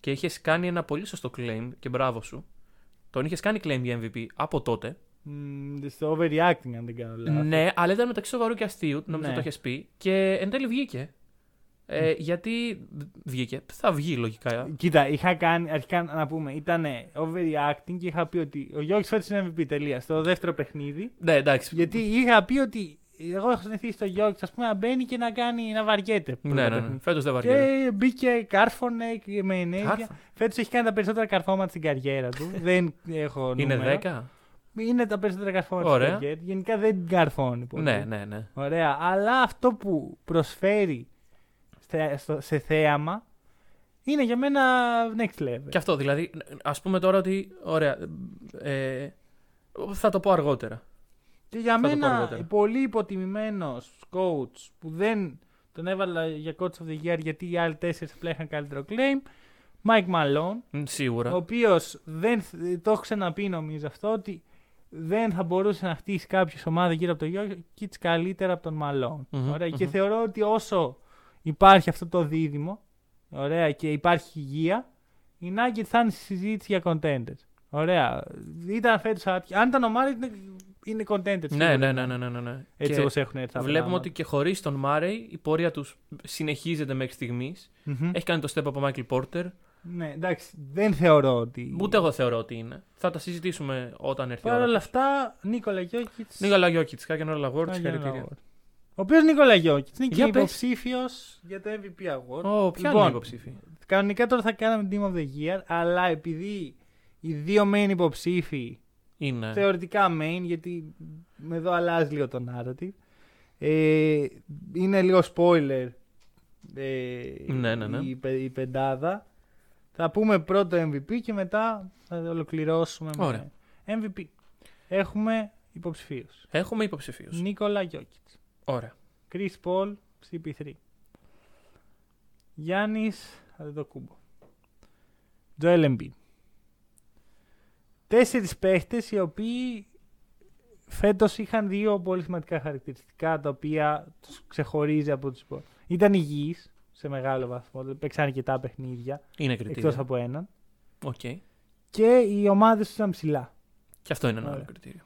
Και είχες κάνει ένα πολύ σωστό claim και μπράβο σου. Τον είχες κάνει claim για MVP από τότε. Στο overreacting, αν δεν κάνω λάθος. Ναι, αλλά ήταν μεταξύ σοβαρού και αστείου, νομίζω το έχεις πει. Και εν τέλει βγήκε. Γιατί βγήκε, θα βγει λογικά. Κοίτα, είχα κάνει, αρχικά να πούμε, ήταν overreacting και είχα πει ότι ο Γιώργης φέτος είναι MVP, τελεία, στο δεύτερο παιχνίδι. Ναι, εντάξει. Γιατί είχα πει ότι εγώ έχω συνηθίσει τον Γιώργη, ας πούμε, να μπαίνει και να κάνει, να βαριέται. Ναι. Φέτος δεν βαριέται. Και μπήκε, κάρφωνε με ενέργεια. Φέτος έχει κάνει τα περισσότερα καρφώματα στην καριέρα του. Δεν έχω νούμερο. Είναι 10. Είναι τα περισσότερα καρφώματα. Γενικά δεν καρφώνει πολύ. Ναι. Ωραία. Αλλά αυτό που προσφέρει σε θέαμα είναι για μένα next level. Και αυτό δηλαδή. Ας πούμε τώρα ότι. Ωραία. Θα το πω αργότερα. Και για μένα πολύ υποτιμημένος coach που δεν τον έβαλα για coach of the year γιατί οι άλλοι τέσσερις απλά είχαν καλύτερο claim. Mike Malone. Σίγουρα. Ο οποίος δεν. Το έχω ξαναπεί νομίζω αυτό ότι. Δεν θα μπορούσε να χτίσει κάποια ομάδα γύρω από τον Γιόκιτς καλύτερα από τον Μαλόν. Και θεωρώ ότι όσο υπάρχει αυτό το δίδυμο, ωραία, και υπάρχει υγεία, οι Νάγκετς θα είναι στη συζήτηση για contenders. Ωραία. Ήταν φέτος, αν ήταν ομάδα, είναι contenders. Ναι. Έτσι όπως έχουν έρθει. Βλέπουμε ότι και χωρίς τον Μάρεϊ η πορεία τους συνεχίζεται μέχρι στιγμής. Έχει κάνει το step από Μάικλ Πόρτερ. Ναι, εντάξει, δεν θεωρώ ότι. Ούτε εγώ θεωρώ ότι είναι. Θα τα συζητήσουμε όταν έρθει η ώρα. Παρ' όλα αυτά, Νίκολα Γιόκιτς, Hack'n'Roll Award, συγχαρητήρια. Ο οποίος Νίκολα Γιόκιτς είναι και υποψήφιος για το MVP Award. Ποια είναι η υποψήφια? Κανονικά τώρα θα κάναμε Team of the Year, αλλά επειδή οι δύο main υποψήφοι είναι θεωρητικά main, γιατί εδώ αλλάζει λίγο το narrative, είναι λίγο spoiler η πεντάδα. Θα πούμε πρώτο MVP και μετά θα ολοκληρώσουμε με MVP. Έχουμε υποψηφίους. Νίκολα Γιόκιτς. Ωραία. Chris Paul, CP3. Γιάννης Αντετοκούνμπο. Joel Embiid. Τέσσερις παίχτες οι οποίοι φέτος είχαν δύο πολύ σημαντικά χαρακτηριστικά τα οποία τους ξεχωρίζει από τους υπόλοιπους. Ήταν υγιείς. Σε μεγάλο βαθμό. Παίξαν αρκετά παιχνίδια. Είναι κριτήριο. Εκτός από έναν. Okay. Και οι ομάδες τους ήταν ψηλά. Και αυτό είναι ένα άλλο κριτήριο.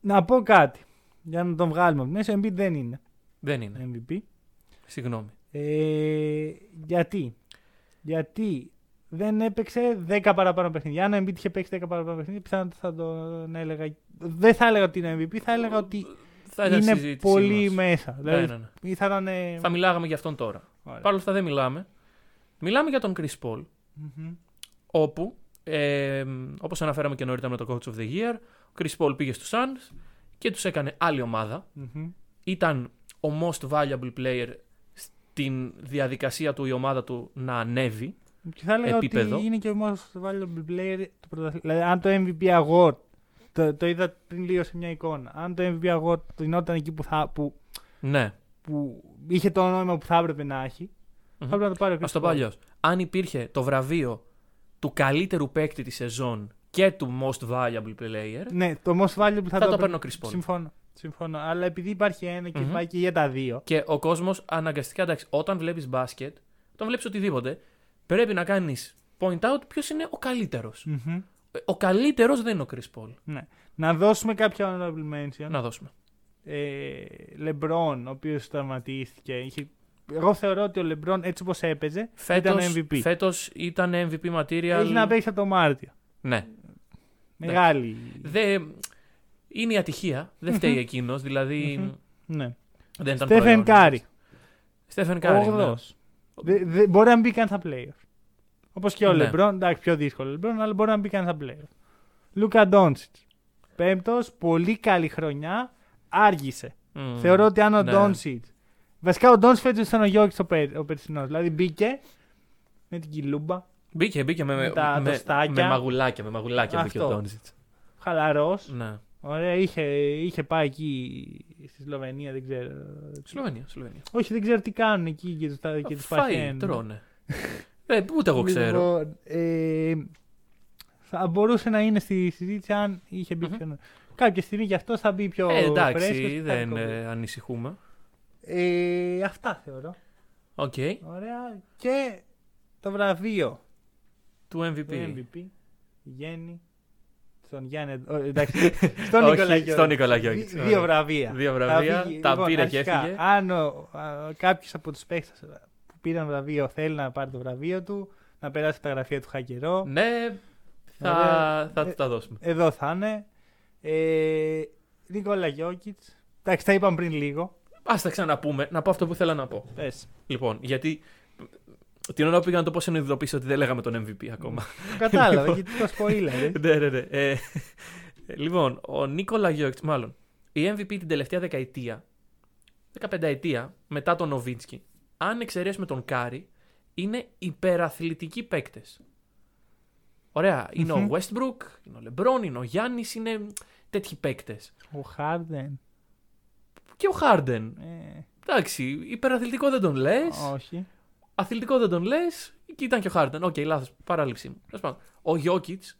Να πω κάτι. Για να τον βγάλουμε από μέσα. MVP δεν είναι. Δεν είναι. MVP. Συγγνώμη. Γιατί δεν έπαιξε 10 παραπάνω παιχνίδια. Αν ο MVP είχε παίξει 10 παραπάνω παιχνίδια, πιθανότατα θα τον έλεγα. Δεν θα έλεγα ότι είναι MVP, θα έλεγα ότι θα είναι πολύ μας. Μέσα. Δηλαδή, ναι. Θα μιλάγαμε για αυτόν τώρα. Παρ' όλα αυτά δεν μιλάμε. Μιλάμε για τον Chris Paul, mm-hmm. όπου, όπως αναφέραμε και νωρίτερα με το Coach of the Year, ο Chris Paul πήγε στους Suns και τους έκανε άλλη ομάδα. Mm-hmm. Ήταν ο most valuable player στην διαδικασία του η ομάδα του να ανέβει και θα έλεγα επίπεδο. Ότι είναι και ο most valuable player του πρωταθλήματος. Δηλαδή, αν το MVP Award, το είδα πριν λίγο σε μια εικόνα, αν το MVP Award το γινόταν εκεί που είχε το νόημα που θα έπρεπε να έχει, mm-hmm. θα πρέπει να το πάρει ο Chris Paul. Αν υπήρχε το βραβείο του καλύτερου παίκτη τη σεζόν και του most valuable player. Ναι, το most valuable θα το παίρνω ο Chris Paul. Συμφωνώ. Αλλά επειδή υπάρχει ένα και πάει και για τα δύο. Και ο κόσμος αναγκαστικά, εντάξει, όταν βλέπεις μπάσκετ, όταν βλέπεις οτιδήποτε, πρέπει να κάνεις point out ποιος είναι ο καλύτερος. Mm-hmm. Ο καλύτερος δεν είναι ο Chris Paul. Ναι. Να δώσουμε κάποια honorable mention. Να δώσουμε. LeBron, ο οποίος σταματήθηκε. Εγώ θεωρώ ότι ο LeBron έτσι όπως έπαιζε ήταν MVP. Φέτος ήταν MVP material. Έχει να παίξει από το Μάρτιο. Ναι. Μεγάλη. Είναι η ατυχία. Δεν φταίει εκείνος. Δηλαδή. Ναι. Δεν ήταν Stephen Curry. Stephen Curry. Μπορεί να μπει καν στα playoff. Όπως και ο LeBron. Εντάξει, πιο δύσκολο LeBron, αλλά μπορεί να μπει καν στα playoff. Luka Doncic. Πέμπτος. Πολύ καλή χρονιά. Άργησε. Θεωρώ ότι αν ο Doncic. Βασικά ο Doncic φέτος ήταν ο Γιώκης ο περσινός. Δηλαδή μπήκε με την κιλούμπα. Μπήκε με μαγουλάκια. Με μαγουλάκια μπήκε ο Doncic. Χαλαρός. Ναι. Ωραία, είχε πάει εκεί στη Σλοβενία, δεν ξέρω. Σλοβενία. Όχι, δεν ξέρω τι κάνουν εκεί και τους παχαίνουν. Φάει, τρώνε. Ούτε εγώ ξέρω. Θα μπορούσε να είναι στη συζήτηση αν είχε μπει πιο... Κάποια στιγμή γι' αυτό θα μπει πιο εντάξει, φρέσκος, δεν ανησυχούμε. Αυτά θεωρώ. Okay. Ωραία. Και το βραβείο του MVP βγαίνει στον Νικόλα Γιώκιτς. Δύο βραβεία. Τα πήρε και έφυγε. Αν κάποιος από τους παίκτες που πήραν βραβείο θέλει να πάρει το βραβείο του, να περάσει τα γραφεία του Χακερό. Ναι, θα του τα δώσουμε. Εδώ θα είναι. Νικόλα Γιώκιτς. Εντάξει, τα είπαμε πριν λίγο. Ας τα ξαναπούμε. Να πω αυτό που ήθελα να πω. Λοιπόν, γιατί... Την ώρα που πήγα να το πω συνειδητοποίησα ότι δεν λέγαμε τον MVP ακόμα. Κατάλαβα, γιατί το σποίλαρε. Ναι. Λοιπόν, ο Νίκολα Γιώκιτς, μάλλον η MVP την τελευταία δεκαετία, 15ετία μετά τον Νοβίτσκι, αν εξαιρέσουμε τον Κάρι, είναι υπεραθλητικοί παίκτες. Ωραία. Είναι ο Westbrook, είναι ο Λεμπρόν, είναι ο Γιάννης, είναι τέτοιοι παίκτες. Ο Χάρντεν. Και ο Χάρντεν. Εντάξει, υπεραθλητικό δεν τον λες. Όχι. Αθλητικό δεν τον λες και ήταν και ο Χάρντεν. Οκ, λάθος, παράληψή μου. Ο Γιόκιτς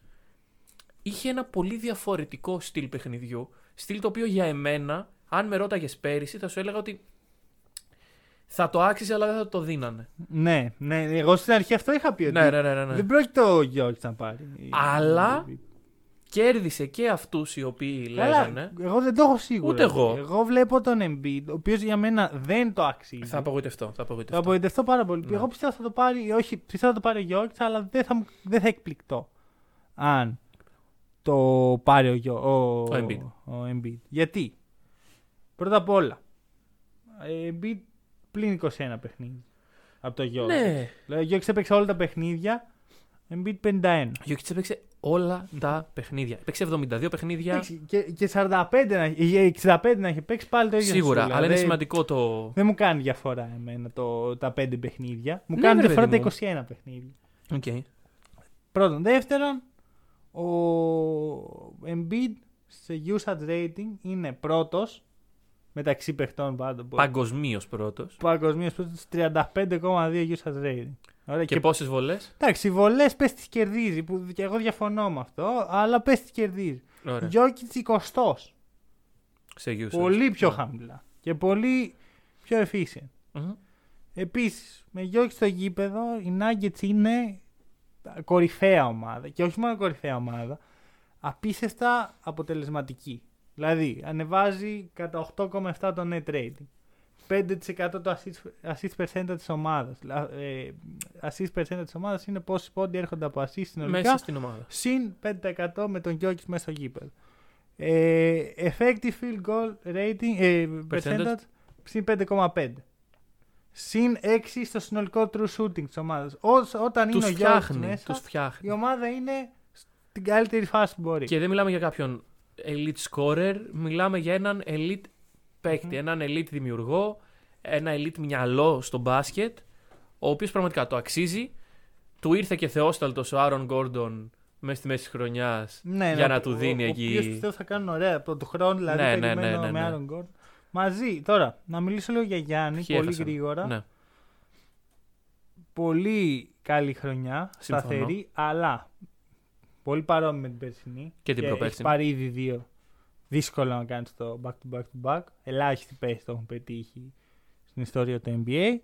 είχε ένα πολύ διαφορετικό στυλ παιχνιδιού. Στυλ το οποίο για εμένα, αν με ρώταγες πέρυσι, θα σου έλεγα ότι θα το άξιζε, αλλά δεν θα το δίνανε. Ναι. Εγώ στην αρχή αυτό είχα πει. Ότι ναι. Δεν πρόκειται ο Γιόκιτς να πάρει. Αλλά κέρδισε και αυτούς οι οποίοι λέγανε. Εγώ δεν το έχω σίγουρα. Ούτε εγώ. Εγώ βλέπω τον Embiid, ο οποίος για μένα δεν το αξίζει. Θα απογοητευτώ πάρα πολύ. Ναι. Εγώ πιστεύω θα το πάρει, όχι, πιστεύω θα το πάρει ο Γιώργης, αλλά δεν θα εκπληκτώ αν το πάρει ο Embiid. Γιατί, πρώτα απ' όλα, Embiid πλην 21 παιχνίδια από το Γιώργη. Ναι. Δηλαδή, ο Γιώργης έπαιξε όλα τα παιχνίδια, Embiid 51. Ο Γιώργης έπαιξε όλα τα παιχνίδια. Παίξει 72 παιχνίδια. Και 65 να έχει παίξει πάλι το ίδιο. Σίγουρα, αλλά είναι σημαντικό το. Δεν μου κάνει διαφορά εμένα τα 5 παιχνίδια. Μου κάνει διαφορά τα 21 παιχνίδια. Okay. Πρώτον. Δεύτερον, ο Embiid σε usage rating είναι πρώτος μεταξύ παιχτών πάντων. Παγκοσμίως πρώτος 35,2 usage rating. Ωραία, και πόσες βολές. Εντάξει, οι βολές πες τις κερδίζει. Που και εγώ διαφωνώ με αυτό, αλλά πες τις κερδίζει. Γιόκιτς 20ος. Πολύ πιο χαμηλά. Και πολύ πιο efficient. Mm-hmm. Επίσης, με Γιόκιτς στο γήπεδο, οι Nuggets είναι κορυφαία ομάδα. Και όχι μόνο κορυφαία ομάδα, απίστευτα αποτελεσματική. Δηλαδή, ανεβάζει κατά 8,7 το net rating. 5% το assist percentage της ομάδας. Assist percentage της ομάδας είναι πόσοι πόντοι έρχονται από assist συνολικά. Μέσα στην ομάδα. Συν 5% με τον Jokic μέσα στο γήπεδο. Effective field goal rating percentage συν 5,5. Συν 6 στο συνολικό true shooting της ομάδας. Όταν τους είναι ο Jokic μέσα, η ομάδα είναι στην καλύτερη φάση που μπορεί. Και δεν μιλάμε για κάποιον elite scorer, μιλάμε για έναν elite παίκτη, έναν elite δημιουργό, ένα elite μυαλό στο μπάσκετ, ο οποίος πραγματικά το αξίζει. Του ήρθε και θεόσταλτος ο Άρον Γκόρντον μέσα στη μέση της χρονιάς, ναι, για να του δίνει εκεί. Ο οποίος πιστεύω θα κάνουν ωραία πρώτο χρόνο, δηλαδή περιμένω με Άρον Γκόρντον. Μαζί, τώρα, να μιλήσω λίγο για Γιάννη, πολύ γρήγορα. Ναι. Πολύ καλή χρονιά, σταθερή, αλλά πολύ παρόμοια με την περσινή. Και την προπέρσινη. Έχει πάρει ήδη δύο. Δύσκολο να κάνεις το back-to-back-to-back. Ελάχιστοι παίκτες το έχουν πετύχει στην ιστορία του NBA.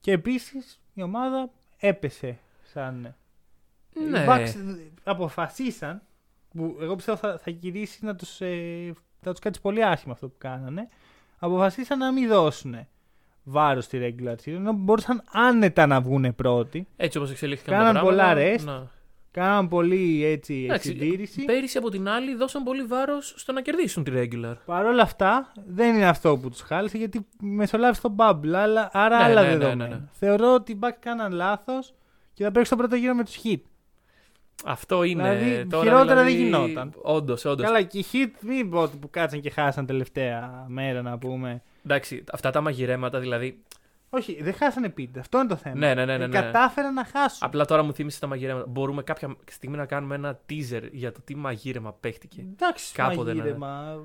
Και επίσης η ομάδα έπεσε σαν... Ναι. Οι Bucks αποφασίσαν, που εγώ πιστεύω θα γυρίσει να τους, θα τους κάτσει πολύ άσχημα αυτό που κάνανε. Αποφασίσαν να μην δώσουν βάρος στη regular season, ενώ μπορούσαν άνετα να βγουν πρώτοι. Έτσι όπως εξελίχθηκαν τα πράγματα. Κάναν πολλά rest. Ναι. Κάναν πολύ έτσι εξυντήρηση. Πέρυσι από την άλλη δώσαν πολύ βάρος στο να κερδίσουν τη regular. Παρ' όλα αυτά δεν είναι αυτό που τους χάλασε, γιατί μεσολάβησε το bubble, αλλά άρα ναι, άλλα δεδομένα. Ναι. Θεωρώ ότι οι Bucks κάναν λάθος και θα παίξουν στον πρώτο γύρο με τους Heat. Αυτό είναι. Δηλαδή, τώρα, χειρότερα δηλαδή... δεν γινόταν. Όντως. Καλά, και οι Heat μην πω που κάτσαν και χάσαν τελευταία μέρα, να πούμε. Εντάξει, αυτά τα μαγειρέματα δηλαδή. Όχι, δεν χάσανε πίτα. Αυτό είναι το θέμα. Ναι. Κατάφεραν να χάσουν. Απλά τώρα μου θύμισε τα μαγειρέματα. Μπορούμε κάποια στιγμή να κάνουμε ένα teaser για το τι μαγείρεμα παίχτηκε. Εντάξει, κάποτε. Μαγείρεμα.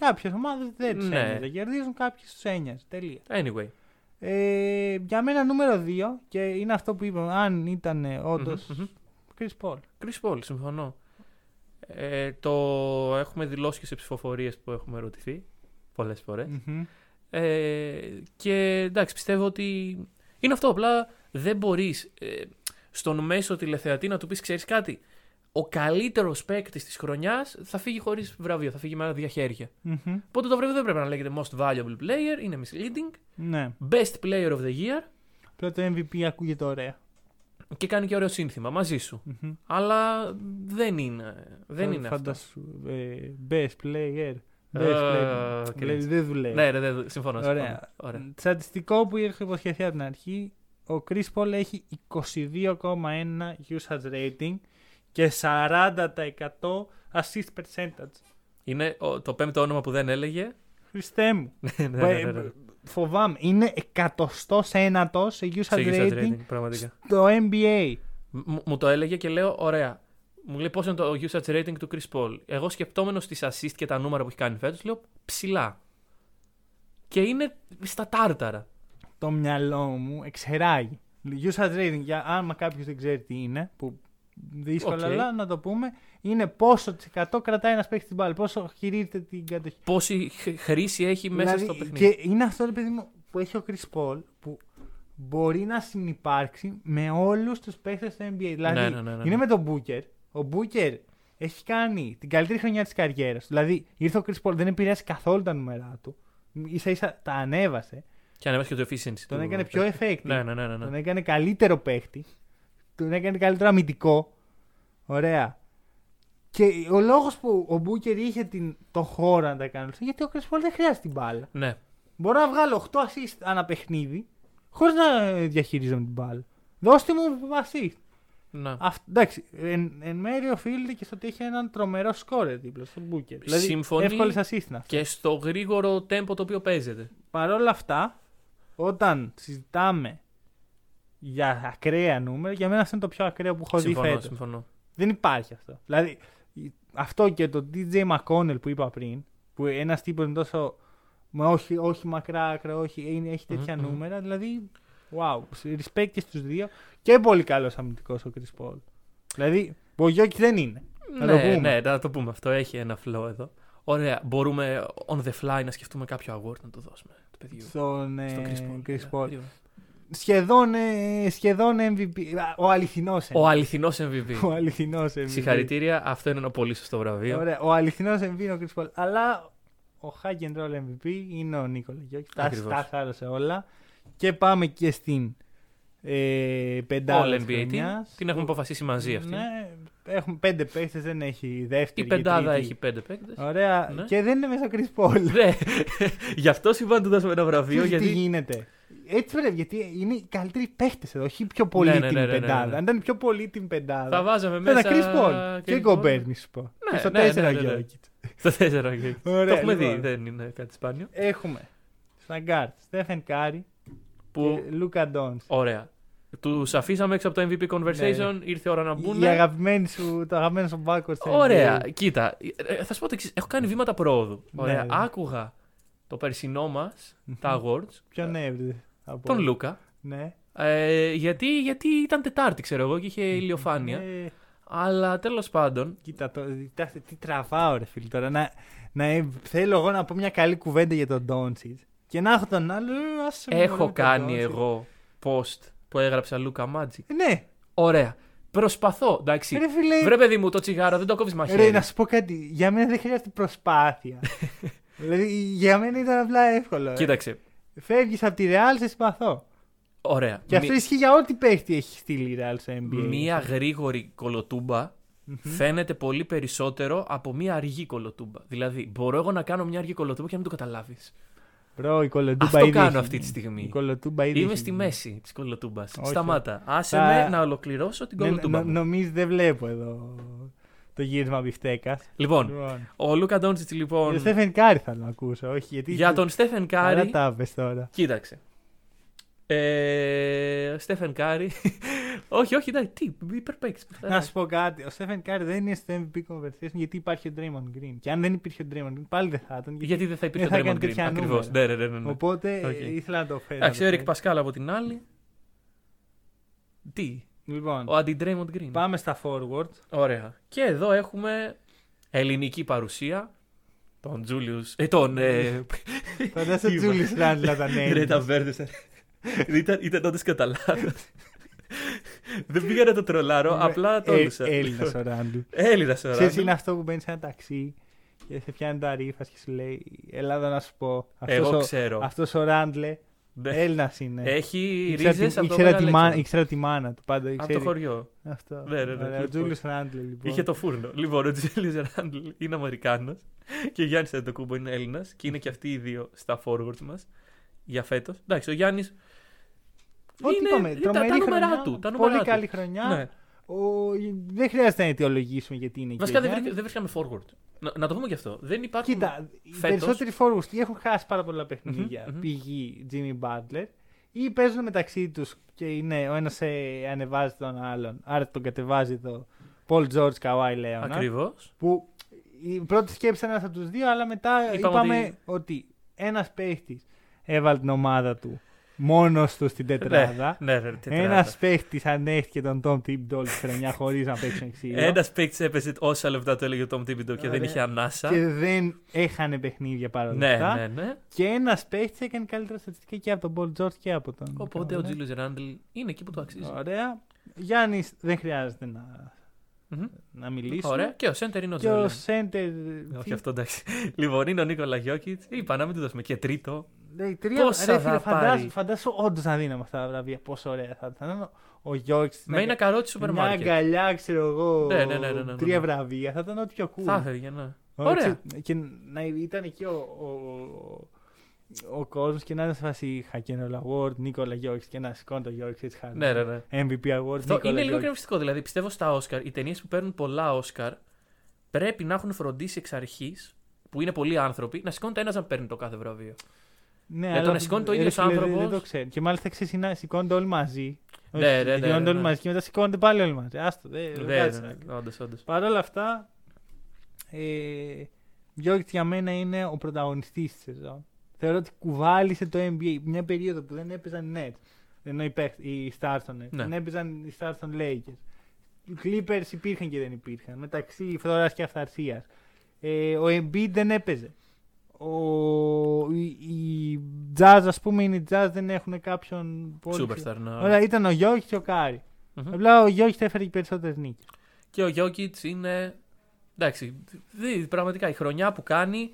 Κάποιες ομάδες δεν τους ένοιαζε. Κερδίζουν, κάποιες τους ένοιαζε. Τελεία. Anyway. Για μένα νούμερο 2, και είναι αυτό που είπαμε, αν ήταν όντως. Chris Paul. Chris Paul, συμφωνώ. Το έχουμε δηλώσει και σε ψηφοφορίες που έχουμε ερωτηθεί πολλές φορές. Και εντάξει, πιστεύω ότι είναι αυτό. Απλά δεν μπορείς στον μέσο τηλεθεατή να του πεις: ξέρεις κάτι, ο καλύτερος παίκτης της χρονιάς θα φύγει χωρίς βραβείο, θα φύγει με ένα διαχέρια. Οπότε το βραβείο δεν πρέπει να λέγεται Most Valuable Player, είναι misleading. Ναι. Best Player of the Year. Απλά το MVP ακούγεται ωραία. Και κάνει και ωραίο σύνθημα μαζί σου. Αλλά δεν είναι, δεν είναι φαντάσου, αυτό. Best Player. Δεν δουλεύει. Ναι, ρε, συμφωνώ. Ωραία. Στατιστικό που είχε υποσχεθεί από την αρχή, ο Chris Paul έχει 22,1 usage rating και 40% assist percentage. Είναι το πέμπτο όνομα που δεν έλεγε. Χριστέ μου. Φοβάμαι. Είναι 101 σε usage rating στο NBA. Μου το έλεγε και λέω ωραία. Μου λέει πόσο είναι το usage rating του Chris Paul. Εγώ σκεπτόμενος στις assist και τα νούμερα που έχει κάνει φέτος, λέω ψηλά. Και είναι στα τάρταρα. Το μυαλό μου εξεράγει. Usage rating, για άμα κάποιος δεν ξέρει τι είναι, που δύσκολα να το πούμε, είναι πόσο % κρατάει ένας παίκτης την μπάλα, πόσο χειρίζεται την κατοχή. Πόση χρήση έχει μέσα στο παιχνίδι. Και είναι αυτό το παιδί μου που έχει ο Chris Paul, που μπορεί να συνυπάρξει με όλους τους παίκτες του NBA. Δηλαδή είναι με τον Booker. Ο Booker έχει κάνει την καλύτερη χρονιά της καριέρας. Δηλαδή ήρθε ο Chris Paul, δεν επηρέασε καθόλου τα νούμερα του. Ίσα-ίσα τα ανέβασε. Και ανέβασε και το efficiency. Τον έκανε πιο effective. Ναι. Τον έκανε καλύτερο παίχτη. Τον έκανε καλύτερο αμυντικό. Ωραία. Και ο λόγος που ο Booker είχε τον χώρο να τα κάνει, γιατί ο Chris Paul δεν χρειάζεται την μπάλα. Ναι. Μπορώ να βγάλω 8 assist ανά παιχνίδι χωρίς να διαχειρίζομαι την μπάλα. Δώστε μου assist. Ναι. Εντάξει, εν μέρει οφείλεται και στο ότι έχει έναν τρομερό σκόρερ δίπλα στον Booker. Δηλαδή, εύκολες ασίστνα. Και στο γρήγορο τέμπο το οποίο παίζεται. Παρ' όλα αυτά, όταν συζητάμε για ακραία νούμερα, για μένα αυτό είναι το πιο ακραίο που έχω δει φέτος. Συμφωνώ. Δεν υπάρχει αυτό. Δηλαδή, αυτό και το DJ McConnell που είπα πριν, που ένας τύπος είναι τόσο. Όχι μακρά άκρα, έχει τέτοια νούμερα. Δηλαδή. Wow, respect και στους δύο. Και πολύ καλός αμυντικός ο Chris Paul. Δηλαδή, ο Γιώκης δεν είναι. Να το πούμε αυτό. Έχει ένα flow εδώ. Ωραία, μπορούμε on the fly να σκεφτούμε κάποιο award να το δώσουμε του παιδιού. Στον Chris Paul. Σχεδόν MVP. Ο αληθινός MVP. Ο αληθινός MVP. Συγχαρητήρια. Αυτό είναι ένα πολύ σωστό βραβείο. Ωραία. Ο αληθινός MVP είναι ο Chris Paul. Αλλά ο Hack'n'Roll MVP είναι ο Νίκολα Γιόκιτς. Τα χάρασε όλα. Και πάμε και στην πεντάδα της χρονιάς. Την έχουμε αποφασίσει μαζί αυτή. Ναι, έχουμε 5 παίκτες, δεν έχει δεύτερη. Η πεντάδα έχει 5 παίκτες. Ωραία. Ναι. Και δεν είναι μέσα ο Chris Paul. Ναι. Γι' αυτό συμβαίνει να δώσουμε ένα βραβείο. Γιατί τι γίνεται. Έτσι πρέπει, γιατί είναι οι καλύτεροι παίχτες εδώ, όχι πιο πολύ την πεντάδα. Αν ήταν πιο πολύ την πεντάδα, θα βάζαμε μέσα. Ήταν Chris Paul και Gobert, μη σου πω. Ναι, στο 4 Γιόκιτς. Στο 4 Γιόκιτς. Το έχουμε δει, δεν είναι κάτι σπάνιο. Έχουμε στα guard Stephen Curry που... και Luka Doncic. Ωραία. Τους αφήσαμε έξω από το MVP conversation, ναι. Ήρθε η ώρα να μπουν. Το αγαπημένο σου μπάκο. Ωραία, κοίτα. Θα σου πω το εξής. Έχω κάνει βήματα προόδου. Ωραία. Άκουγα το περσινό μας, τα awards. Ποιον έβριζε? Τον Λούκα. Ναι. Γιατί ήταν Τετάρτη, ξέρω εγώ, και είχε ηλιοφάνεια. Αλλά τέλος πάντων. Κοίτα τι τραβάω, ρε φίλε. Τώρα θέλω εγώ να πω μια καλή κουβέντα για τον Doncic. Και να έχω τον άλλο. Έχω κάνει εγώ post που έγραψα Λούκα Magic. Ναι. Ωραία. Προσπαθώ. Εντάξει. Βρε παιδί μου, το τσιγάρο δεν το κόβεις μαχαίρι. Ρε, να σου πω κάτι. Για μένα δεν χρειάζεται προσπάθεια. Δηλαδή, για μένα ήταν απλά εύκολο. Κοίταξε. Φεύγεις από τη Real, σε συμπαθώ. Ωραία. Και αυτό ισχύει για ό,τι παίχτη έχει στείλει η Real στο NBA. Μία γρήγορη κολοτούμπα φαίνεται πολύ περισσότερο από μία αργή κολοτούμπα. Δηλαδή, μπορώ εγώ να κάνω μία αργή κολοτούμπα και να μην το καταλάβεις. Μπρο, η κολοτούμπα αυτό κάνω αυτή τη στιγμή. Είμαι στη μέση της κολοτούμπας. Σταμάτα. Άσε με να ολοκληρώσω την κολοτούμπα. Νομίζω δεν βλέπω εδώ το γύρισμα μπιφτέκας. Λοιπόν, ο Λούκα Ντόντσιτς λοιπόν... Για τον Στέφεν Κάρι θα τον ακούσω, όχι γιατί... Για τον Στέφεν Κάρι... Αλλά τα πες τώρα. Κοίταξε. Ο Στέφεν Κάρι... όχι, εντάξει, τι, υπερπαίξε. Να σου πω κάτι, ο Στέφεν Κάρι δεν είναι στο MVP conversation γιατί υπάρχει ο Draymond Green. Και αν δεν υπήρχε ο Draymond Green πάλι δεν θα ήταν. Γιατί δεν θα υπήρχε ο Draymond Green, ακριβώς. Ναι. Οπότε ήθελα να το φέρω. Εντάξει, ο Έρικ Πασκάλ από την άλλη. Τι... Λοιπόν, ο αντι-Draymond Green. Πάμε στα forward. Ωραία. Και εδώ έχουμε ελληνική παρουσία. Τον Τζούλιους. Τον Τζούλιους Ράντλ ήταν έτσι. Ρε τα βέρδεσαν. Ήταν τότε καταλάβω. Δεν πήγα να το τρολάρω, απλά το έδωσα. Έλληνας ο Ράντλ. Ξέρεις είναι αυτό που μπαίνει σε ένα ταξί και σε πιάνει τα ρήφας και σου λέει Ελλάδα να σου πω. Εγώ ξέρω. Αυτός ο Ράντλε. Έλληνας είναι. Έχει ρίζες από τη μάνα του πάντα. Από το χωριό. Αυτό. Ο Τζούλιους Ράντλ λοιπόν. Είχε το φούρνο. Λοιπόν, ο Τζούλιους Ράντλ είναι Αμερικάνος και ο Γιάννης Αντετοκούνμπο είναι Έλληνας και είναι και αυτοί οι δύο στα forwards μας για φέτος. Εντάξει, ο Γιάννης είναι τα νούμερα του. Πολύ καλή χρονιά. Δεν χρειάζεται να αιτιολογήσουμε γιατί είναι εκεί. Βασικά δεν βρίσκαμε forward. Να το πούμε και αυτό. Δεν υπάρχουν. Κοίτα, οι περισσότεροι forwards έχουν χάσει πάρα πολλά παιχνίδια. Πηγή Jimmy Butler ή παίζουν μεταξύ τους και είναι ο ένας ανεβάζει τον άλλον. Άρα τον κατεβάζει το Paul George Kawhi Leonard. Ακριβώς. Που η πρώτη σκέψη ήταν ένας από τους δύο, αλλά μετά είπαμε ότι ένας παίχτης έβαλε την ομάδα του μόνος του στην τετράδα. Ένας παίχτης ανέχτηκε τον Tom Thibodeau όλη τη χρονιά χωρίς να παίξουν ξύλο. Ένας παίχτης έπαιζε όσα λεπτά το έλεγε ο Tom Thibodeau και δεν είχε ανάσα. Και δεν έχανε παιχνίδια παρόλα αυτά. Ναι. Και ένας παίχτης έκανε καλύτερα στατιστικά και από τον Paul George και από τον. Οπότε ο Julius Randle είναι εκεί που το αξίζει. Ωραία. Γιάννης δεν χρειάζεται να μιλήσουμε. Ωραία. Και ο Σέντερ είναι ο Σέντερ. Όχι αυτό εντάξει. Λοιπόν, είναι ο Νίκολα Γιόκιτς. Είπα να μην του δώσουμε και τρίτο. Φαντάσου όντως να δίναμε αυτά τα βραβεία. Πόσο ωραία θα ήταν. Ο Γιόκιτς. Με ένα καρότσι σούπερ μάρκετ. Μια αγκαλιά, ξέρω εγώ. Ναι. 3 βραβεία. Θα ήταν ό,τι πιο cool. Θα έφευγε, ναι. Ωραία. Και να ήταν εκεί ο κόσμος και να είναι σε φάση Hack'n'Roll Award, Νίκολα Γιόκιτς και να σηκώνει το Γιόκιτς έτσι χάρη. Ναι. MVP Award. Αυτό είναι λίγο κρεμιστικό. Δηλαδή πιστεύω στα Όσκαρ, οι ταινίες που παίρνουν πολλά Όσκαρ πρέπει να έχουν φροντίσει εξ αρχής, που είναι πολλοί άνθρωποι, να σηκώνεται ένας να παίρνει το κάθε βραβείο. Ναι, αλλά τον σηκώνει το ίδιο άνθρωπο. Δεν το ξέρει. Και μάλιστα ξεσυνά, σηκώνονται όλοι μαζί. Σηκώνονται όλοι μαζί και μετά σηκώνονται πάλι όλοι μαζί. Άστο. Όντως. Παρ' όλα αυτά, Γιόκιτς για μένα είναι ο πρωταγωνιστής της σεζόν. Θεωρώ ότι κουβάλισε το NBA μια περίοδο που δεν έπαιζαν οι Nets. Ενώ οι Stars των Nets. Δεν έπαιζαν οι Stars των Lakers. Οι Clippers υπήρχαν και δεν υπήρχαν. Μεταξύ φθοράς και αυθαρσίας. Ο Embiid δεν έπαιζε. οι Jazz, ας πούμε, είναι οι Jazz, δεν έχουν κάποιον πολύ... Superstar, ναι. Ήταν ο Γιώκιτς και ο Κάρι. Mm-hmm. Απλά ο Γιώκιτς έφερε και περισσότερες νίκες. Και ο Γιώκιτς είναι... Εντάξει, πραγματικά η χρονιά που κάνει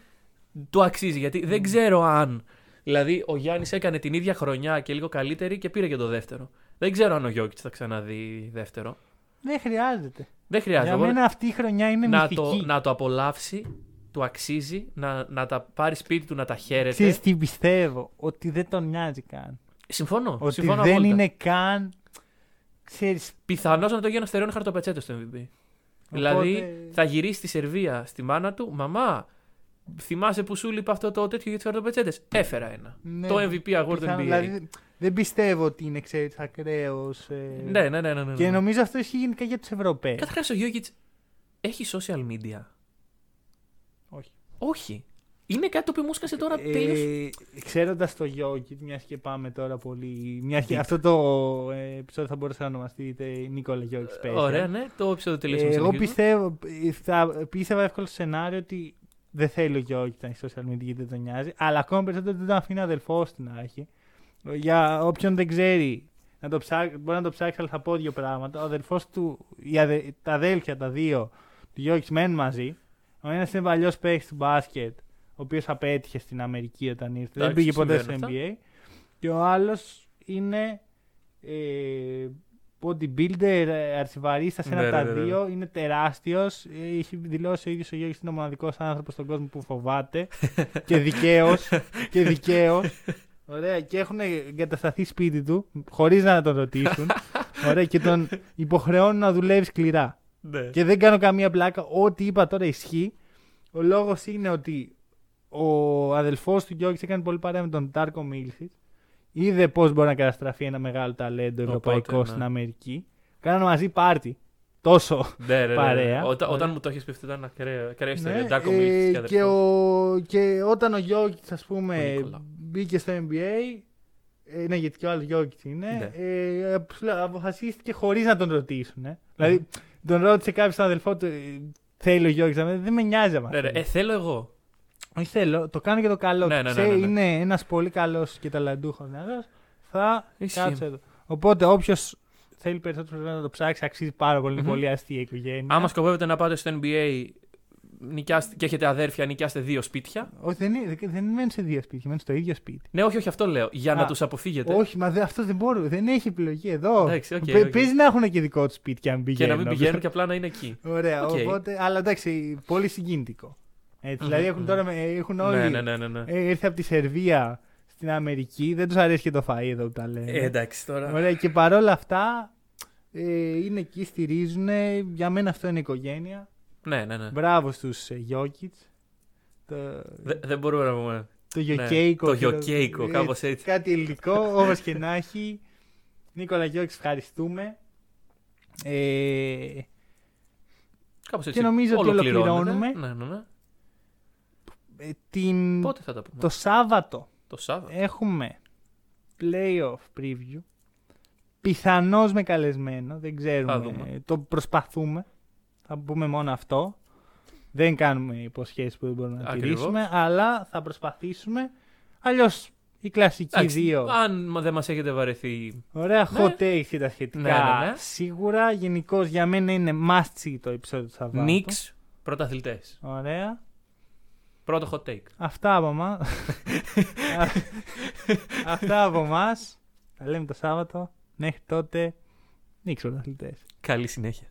του αξίζει, γιατί δεν ξέρω αν... Δηλαδή, ο Γιάννης έκανε την ίδια χρονιά και λίγο καλύτερη και πήρε και το δεύτερο. Δεν ξέρω αν ο Γιώκιτς θα ξαναδεί δεύτερο. Δεν χρειάζεται. Δεν χρειάζεται. Για μένα αυτή η χρονιά είναι μυθική. Να το απολαύσει, του αξίζει, να τα πάρει σπίτι του, να τα χαίρεται. Ξέρεις τι πιστεύω, ότι δεν τον νοιάζει καν. Συμφωνώ. Ότι συμφωνώ δεν απόλυτα. Είναι καν. Ξέρεις... Πιθανώς να το γίνει αστεριών χαρτοπετσέτο στο MVP. Οπότε... Δηλαδή, θα γυρίσει στη Σερβία στη μάνα του, μαμά. Θυμάσαι που σου λείπει αυτό το τέτοιο για τις χαρτοπετσέτες. Έφερα ένα. Ναι, το MVP Award NBA. Δηλαδή, δεν πιστεύω ότι είναι ακραίος. Ναι. Και νομίζω αυτό ισχύει γενικά για τους Ευρωπαίους. Καταρχάς ο Γιώκιτς έχει social media? Όχι. Είναι κάτι το οποίο μου έσκασε τώρα τελείως. Ξέροντας το Γιώκιτς, μιας και πάμε τώρα πολύ. Αυτό το επεισόδιο θα μπορούσε να ονομαστεί Νίκολα Γιώκιτς Special. Ωραία, ναι. Το επεισόδιο τελείωσε. Εγώ πίστευα εύκολο σενάριο ότι. Δεν θέλει ο Γιώργης να έχει social media, δεν τον νοιάζει. Αλλά ακόμα περισσότερο δεν τον αφήνει ο αδελφός του να έχει. Για όποιον δεν ξέρει, μπορεί να το ψάξει, αλλά θα πω δύο πράγματα. Ο αδελφός του, τα αδέλφια, τα δύο του Γιώργης μένουν μαζί. Ο ένας είναι παλιός παίκτης του μπάσκετ, ο οποίος απέτυχε στην Αμερική όταν ήρθε. Δεν πήγε ποτέ στο NBA. Και ο άλλος είναι bodybuilder, αρσιβαρίστα, ένα από τα δύο. Είναι τεράστιος. Έχει δηλώσει ο ίδιος ο Γιώργης ότι είναι ο μοναδικός άνθρωπος στον κόσμο που φοβάται. Και δικαίως. Και δικαίως. Ωραία. Και έχουν εγκατασταθεί σπίτι του χωρίς να τον ρωτήσουν. Ωραία. Και τον υποχρεώνουν να δουλεύει σκληρά. Και δεν κάνω καμία πλάκα. Ό,τι είπα τώρα ισχύει. Ο λόγος είναι ότι ο αδελφός του Γιώργης έκανε πολύ παρέα με τον Τάρκο Μίλσιτς. Είδε πώς μπορεί να καταστραφεί ένα μεγάλο ταλέντο ευρωπαϊκό στην Αμερική. Κάνανε μαζί πάρτι. Τόσο παρέα. Όταν μου το έχεις πει αυτό ήταν ακραίο. Και όταν ο Γιώκιτς, ας πούμε, μπήκε στο NBA, ναι, γιατί και ο άλλος Γιώκιτς είναι, αποφασίστηκε χωρίς να τον ρωτήσουν. Δηλαδή, τον ρώτησε κάποιος στον αδελφό του, θέλει ο Γιώκιτς, δεν με νοιάζει αυτό. Θέλω εγώ. Όχι θέλω, το κάνω και το καλό. Ναι. Είναι ένας πολύ καλός και ταλαντούχος νέας. Θα κάτσε εδώ. Οπότε όποιος θέλει περισσότερο να το ψάξει, αξίζει πάρα πολύ. Mm-hmm. Πολύ αστεία οικογένεια. Άμα σκοπεύετε να πάτε στο NBA και έχετε αδέρφια, νοικιάστε δύο σπίτια. Όχι, δεν μένουν σε δύο σπίτια, μένουν στο ίδιο σπίτι. Ναι, όχι, αυτό λέω. Για να τους αποφύγετε. Όχι, μα αυτό δεν μπορούν. Δεν έχει επιλογή εδώ. Okay. Παίζει να έχουν και δικό τους σπίτι και να μην πηγαίνουν. Και να μην πηγαίνουν και απλά να είναι εκεί. Ωραία, οπότε. Αλλά εντάξει, πολύ συγκίνητικο. Δηλαδή έχουν όλοι. Ναι. Ήρθε από τη Σερβία στην Αμερική, δεν τους αρέσει και το φαΐ εδώ που τα λένε. Εντάξει τώρα. Ωραία, και παρόλα αυτά είναι εκεί, στηρίζουν. Για μένα αυτό είναι οικογένεια. Ναι. Μπράβο στους Γιώκιτς. Δεν μπορούμε να πούμε. Το γιοκέικο. Ναι, το γιοκέικο, κάπως έτσι. Κάτι ελληνικό, όπως και να έχει. Νίκολα Γιώκιτς, ευχαριστούμε. Κάπως έτσι. Και νομίζω ότι ολοκληρώνουμε. Ναι. Πότε θα τα πούμε? Το Σάββατο έχουμε playoff preview. Πιθανώς με καλεσμένο. Δεν ξέρουμε. Το προσπαθούμε. Θα πούμε μόνο αυτό. Δεν κάνουμε υποσχέσεις που δεν μπορούμε να τηρήσουμε. Αλλά θα προσπαθήσουμε. Αλλιώς οι κλασικοί δύο. Αν δεν μας έχετε βαρεθεί. Ωραία, hot takes και τα σχετικά. Ναι. Σίγουρα. Γενικώς για μένα είναι must see το επεισόδιο του Σαββάτου. Knicks, πρωταθλητές. Ωραία. Πρώτο hot take. Αυτά από εμάς. Τα λέμε το Σάββατο. Μέχρι τότε, Knicks πρωταθλητές. Καλή συνέχεια.